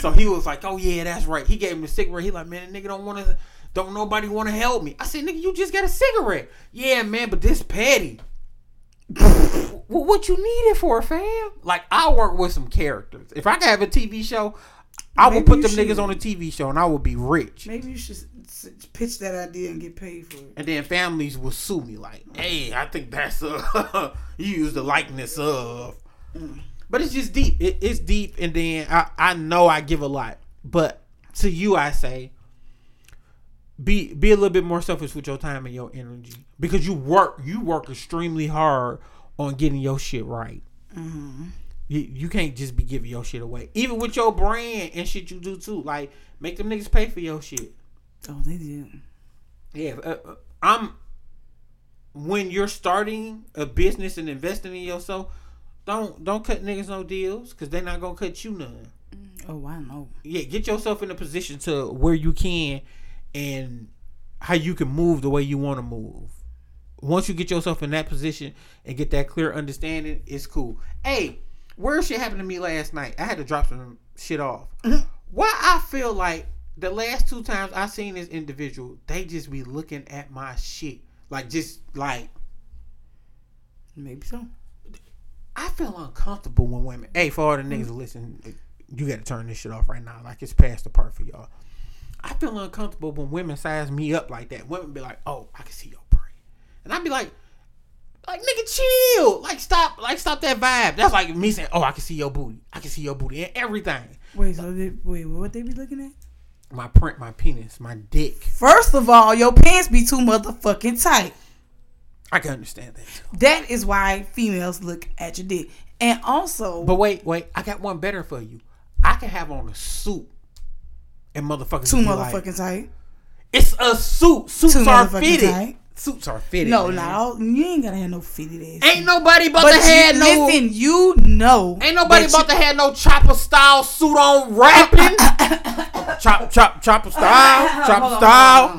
So he was like, oh, yeah, that's right. He gave him the cigarette. He like, man, the nigga don't nobody want to help me. I said, nigga, you just got a cigarette. Yeah, man, but this patty. Well, what you need it for, fam? Like, I work with some characters. If I could have a TV show, I would put them niggas on a TV show and I would be rich. Maybe you should pitch that idea and get paid for it. And then families will sue me like, hey, I think that's you use the likeness of. But it's just deep. It's deep. And then I know I give a lot. But to you, I say, be a little bit more selfish with your time and your energy. Because you work extremely hard on getting your shit right. Mm-hmm. You can't just be giving your shit away. Even with your brand and shit you do too. Like, make them niggas pay for your shit. Oh, they did. Yeah. When you're starting a business and investing in yourself, don't cut niggas no deals because they're not going to cut you none. Oh, I know. Yeah, get yourself in a position to where you can and how you can move the way you want to move. Once you get yourself in that position and get that clear understanding, it's cool. Hey, weird shit happened to me last night. I had to drop some shit off. Why I feel like the last two times I seen this individual, they just be looking at my shit. Like, just like. Maybe so. I feel uncomfortable when women. Hey, for all the niggas listen, you got to turn this shit off right now. Like, it's past the part for y'all. I feel uncomfortable when women size me up like that. Women be like, oh, I can see your brain. And I be like, nigga, chill. Stop that vibe. That's like me saying, oh, I can see your booty. I can see your booty and everything. Wait, what they be looking at? My print, my penis, my dick. First of all, your pants be too motherfucking tight. I can understand that. That is why females look at your dick. And also... But wait. I got one better for you. I can have on a suit and motherfuckers... Too motherfucking tight. It's a suit. Suits are fitted. Tight. Suits are fitted. No, no, you ain't gotta have no fitted ass. Ain't nobody about to have no. Listen, you know. Ain't nobody about to have no chopper style suit on rapping. Chopper style,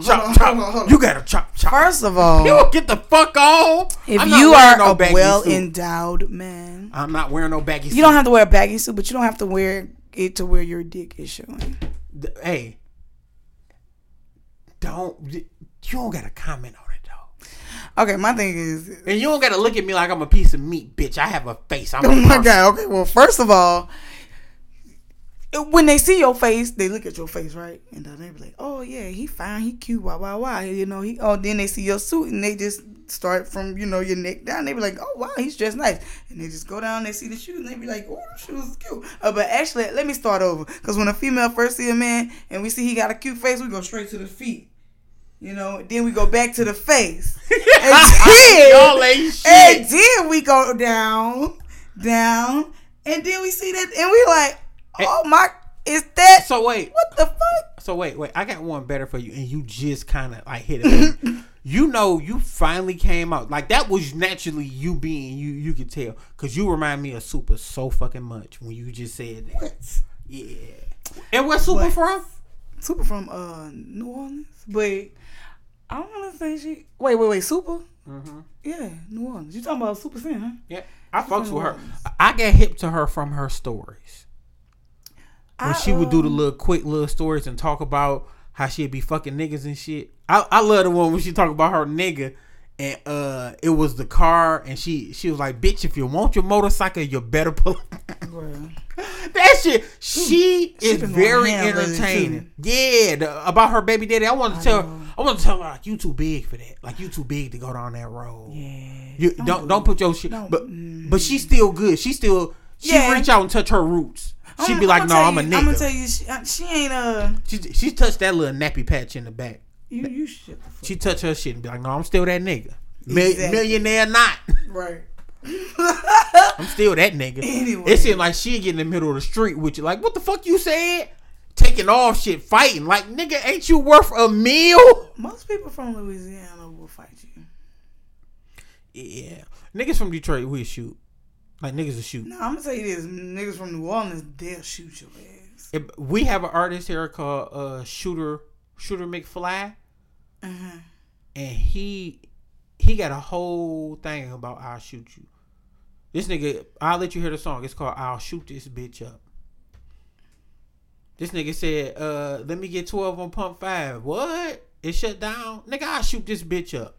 chop. You gotta chop. First of all, you get the fuck on. If you are a well endowed man, I'm not wearing no baggy suit. You don't have to wear a baggy suit, but you don't have to wear it to where your dick is showing. Hey, you don't gotta comment on. Okay, my thing is... And you don't got to look at me like I'm a piece of meat, bitch. I have a face. I'm my God. Okay, well, first of all, when they see your face, they look at your face, right? And they be like, oh, yeah, he fine, he cute, why. You know, he... Oh, then they see your suit, and they just start from, you know, your neck down. They be like, oh, wow, he's dressed nice. And they just go down, they see the shoes, and they be like, oh, the shoes is cute. But actually, let me start over. Because when a female first see a man, and we see he got a cute face, we go straight to the feet. You know, then we go back to the face. And then we go down, and then we see that, and we like, oh my, is that? So wait, what the fuck? So wait, I got one better for you, and you just kind of like hit it. You know, you finally came out like that was naturally you being you. You could tell because you remind me of Super so fucking much when you just said that. What? Yeah, and where's Super from? Super from New Orleans, but. I don't want to say she... Wait, Super? Mm-hmm. Yeah, New Orleans. You talking about Super Sin, huh? Yeah, I fucks with her. I got hip to her from her stories. When she would do the quick little stories and talk about how she'd be fucking niggas and shit. I love the one when she talk about her nigga and it was the car and she was like, bitch, if you want your motorcycle, you better pull up. Well, that shit, she is very entertaining. Yeah, about her baby daddy. I want to tell her like you too big for that. Like you too big to go down that road. Yeah. You don't put your shit. But she's still good. She reach out and touch her roots. She be like, no, I'm a nigga. I'm gonna tell you, she ain't She touched that little nappy patch in the back. You shit. She touch her shit and be like, no, I'm still that nigga. Exactly. Millionaire not. Right. I'm still that nigga. Anyway. It seemed like she get in the middle of the street with you. Like, what the fuck you said? Taking off shit, fighting. Like, nigga, ain't you worth a meal? Most people from Louisiana will fight you. Yeah. Niggas from Detroit, we'll shoot. Like, niggas will shoot. No, I'm gonna tell you this. Niggas from New Orleans, they'll shoot your ass. We have an artist here called Shooter McFly. Uh-huh. And he got a whole thing about I'll shoot you. This nigga, I'll let you hear the song. It's called I'll Shoot This Bitch Up. This nigga said, let me get 12 on pump 5. What? It shut down? Nigga, I'll shoot this bitch up.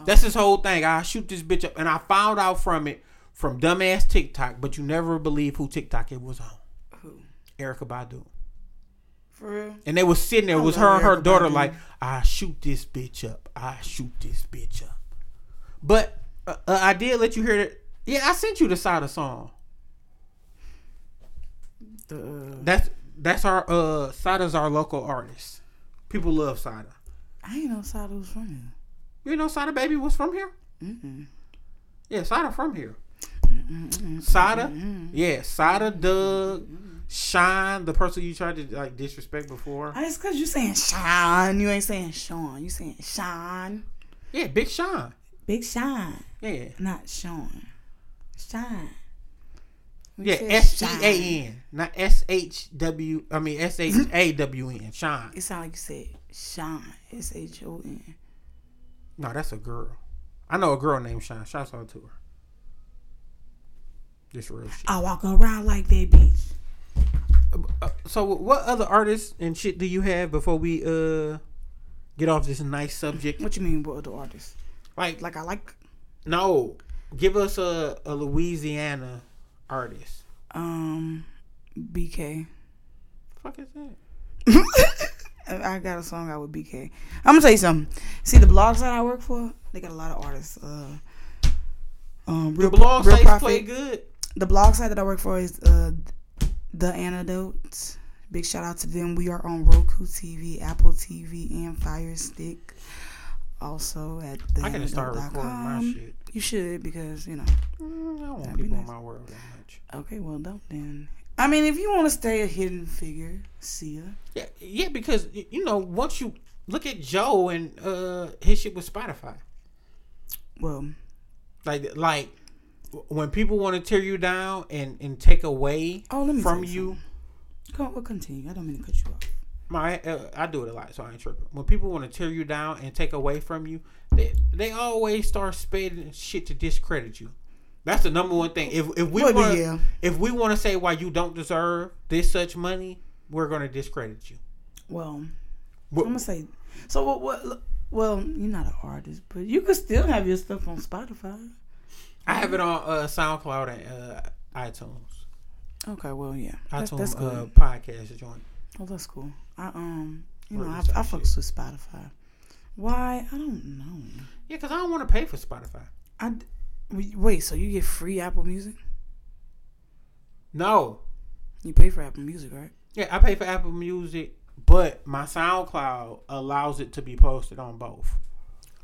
Oh. That's his whole thing. I'll shoot this bitch up. And I found out from dumbass TikTok, but you never believe who TikTok it was on. Who? Erykah Badu. For real? And they was sitting there. It was her and her daughter, like, I shoot this bitch up. I shoot this bitch up. But I did let you hear it. Yeah, I sent you the Sada song. That's our Sada's our local artist. People love Sada. I ain't know Sada was from here. You ain't know Sada Baby was from here? Mm-mm. Yeah, Sada from here. Mm-mm. Sada, yeah, Sada Doug, Shine, the person you tried to like disrespect before. It's because you saying Shine, you ain't saying Sean, you saying Shine. Yeah, Big Sean. Big Sean. Yeah. Not Sean. Shine. Yeah, S-E-A-N, not S-H-W, I mean S-H-A-W-N, Shine. It sound like you said Shine, S-H-O-N. No, that's a girl. I know a girl named Shine. Shouts out to her. This real shit. I walk around like that bitch. So what other artists and shit do you have before we get off this nice subject? What you mean what other artists? Like I like. No, give us a Louisiana artist. BK. The fuck is that? I got a song out with BK. I'm gonna tell you something. See the blogs that I work for, they got a lot of artists. Real, the blog real sites play good. The blog site that I work for is The Antidote. Big shout out to them. We are on Roku TV, Apple TV, and Fire Stick. Also at the I gotta start recording my shit. You should, because you know I don't want people in my world that much. Okay, well don't then. I mean, if you want to stay a hidden figure, see ya. Yeah, because you know once you look at Joe and his shit with Spotify. Well, like when people want to tear you down and take away from you. We'll continue. I don't mean to cut you off. I do it a lot, so I ain't tripping. When people want to tear you down and take away from you, they always start spitting shit to discredit you. That's the number one thing. If we want to say why you don't deserve this such money, we're going to discredit you. Well, I'm going to say so. What? Well, you're not an artist, but you could still have your stuff on Spotify. I have it on SoundCloud and iTunes. Okay, well, yeah, iTunes that's good. Podcast joint. Well, that's cool. I fucks with Spotify. Why? I don't know. Yeah, because I don't want to pay for Spotify. Wait, so you get free Apple Music? No. You pay for Apple Music, right? Yeah, I pay for Apple Music, but my SoundCloud allows it to be posted on both.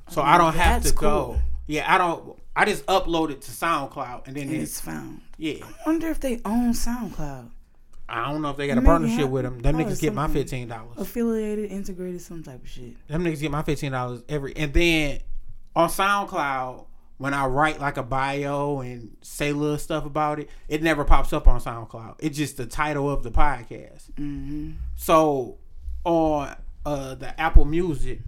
So I don't have to go. Cool. Yeah, I just upload it to SoundCloud and then it's found. Yeah. I wonder if they own SoundCloud. I don't know if they got a partnership with them. Them niggas get my $15. Affiliated, integrated, some type of shit. Them niggas get my $15 every. And then on SoundCloud, when I write like a bio and say little stuff about it, it never pops up on SoundCloud. It's just the title of the podcast. Mm-hmm. So on the Apple Music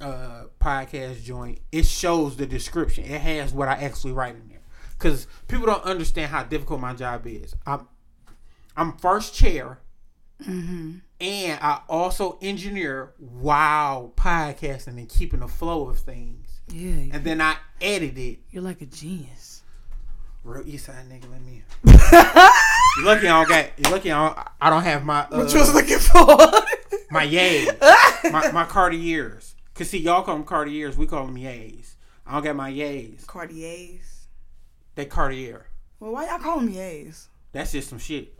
podcast joint, it shows the description. It has what I actually write in there. Because people don't understand how difficult my job is. I'm first chair, mm-hmm. and I also engineer while podcasting and keeping the flow of things. Yeah, and then I edited it. You're like a genius. Real Eastside nigga, let me in. I don't have my what you was looking for? My yays. My Cartiers. Cause see, y'all call them Cartiers, we call them yays. I don't get my yays. Cartiers? They Cartier. Well, why y'all call them yays? That's just some shit.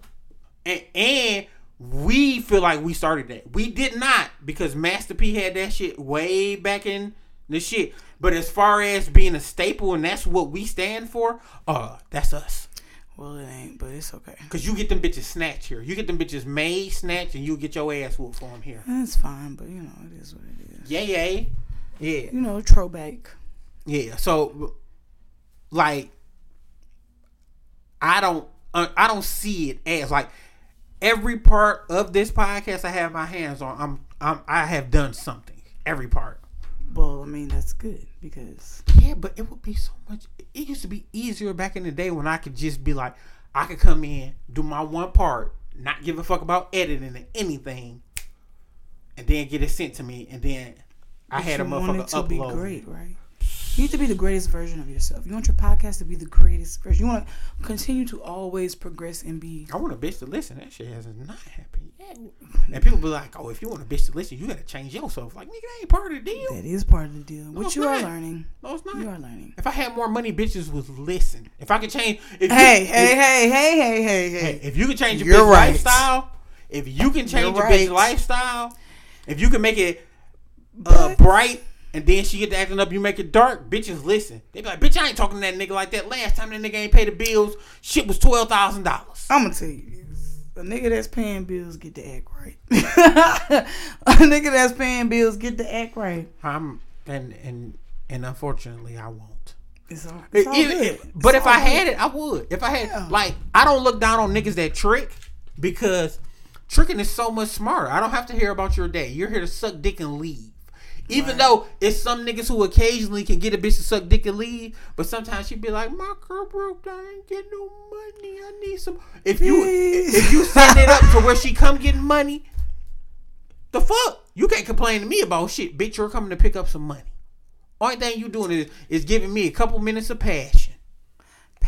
And we feel like we started that. We did not, because Master P had that shit way back in the shit. But as far as being a staple and that's what we stand for, that's us. Well, it ain't, but it's okay. Because you get them bitches snatched here. You get them bitches made, snatched, and you get your ass whooped for them here. That's fine, but you know, it is what it is. Yay. Yeah. You know, throwback. Yeah, so, like, I don't see it as, like, every part of this podcast I have my hands on, I have done something. Every part. Well, I mean, that's good because... Yeah, but it would be so much... It used to be easier back in the day when I could just be like, I could come in, do my one part, not give a fuck about editing or anything, and then get it sent to me, and then I had a motherfucker upload. You want it to be great, right? You need to be the greatest version of yourself. You want your podcast to be the greatest version. You want to continue to always progress and be. I want a bitch to listen. That shit has not happened yet. And people be like, oh, if you want a bitch to listen, you got to change yourself. Like, nigga, that ain't part of the deal. That is part of the deal. No, what you not. Are learning. No, it's not. You are learning. If I had more money, bitches would listen. If I could change. Hey. If you could change your bitch lifestyle. If you can change your bitch lifestyle. If you can make it bright. And then she get to acting up, you make it dark. Bitches listen. They be like, bitch, I ain't talking to that nigga like that. Last time that nigga ain't pay the bills, shit was $12,000. I'm going to tell you this. A nigga that's paying bills get to act right. And unfortunately, I won't. It's all good. If I had it, I would. Like, I don't look down on niggas that trick because tricking is so much smarter. I don't have to hear about your day. You're here to suck dick and leave. Even though it's some niggas who occasionally can get a bitch to suck dick and leave, but sometimes she be like, my girl broke down, I ain't get no money, I need some. If you set it up to where she come getting money, the fuck? You can't complain to me about shit, bitch, you're coming to pick up some money. Only thing you doing is giving me a couple minutes of passion.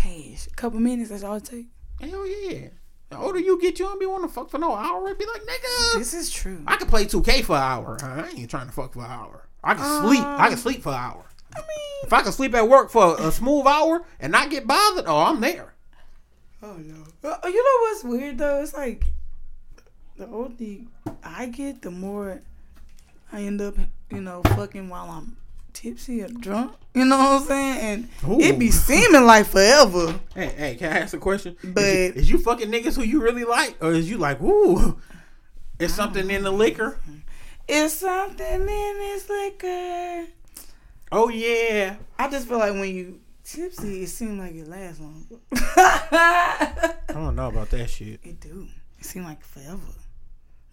A couple minutes, that's all it take? Hell yeah. The older you get, you don't be wanting to fuck for no hour. It'd be like, nigga, this is true. I could play 2K for an hour. I ain't trying to fuck for an hour. I can sleep. I can sleep for an hour. I mean, if I can sleep at work for a smooth hour and not get bothered, oh, I'm there. Oh no. You know what's weird though? It's like the older I get, the more I end up, fucking while I'm tipsy or drunk. You know what I'm saying? And ooh, it be seeming like forever. Hey, can I ask a question? But is you fucking niggas who you really like? Or is you like, ooh, it's something in the liquor? It's something in this liquor. Oh, yeah. I just feel like when you tipsy, it seems like it lasts longer. I don't know about that shit. It do. It seems like forever.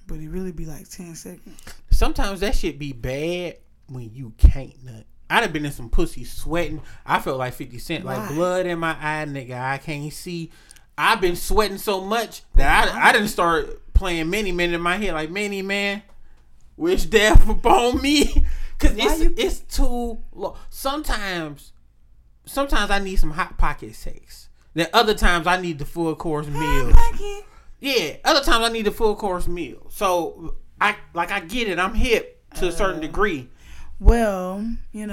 But it really be like 10 seconds. Sometimes that shit be bad when you can't nut. I'd have been in some pussy sweating. I felt like 50 Cent. Why? Like blood in my eye, nigga. I can't see. I've been sweating so much that I didn't start playing Many Men in my head. Like, Many Man, wish death upon me. Because it's too low. Sometimes I need some Hot Pocket sex. Then other times I need the full course meal. Yeah, other times I need the full course meal. So, I get it. I'm hip to a certain degree. Well, yeah.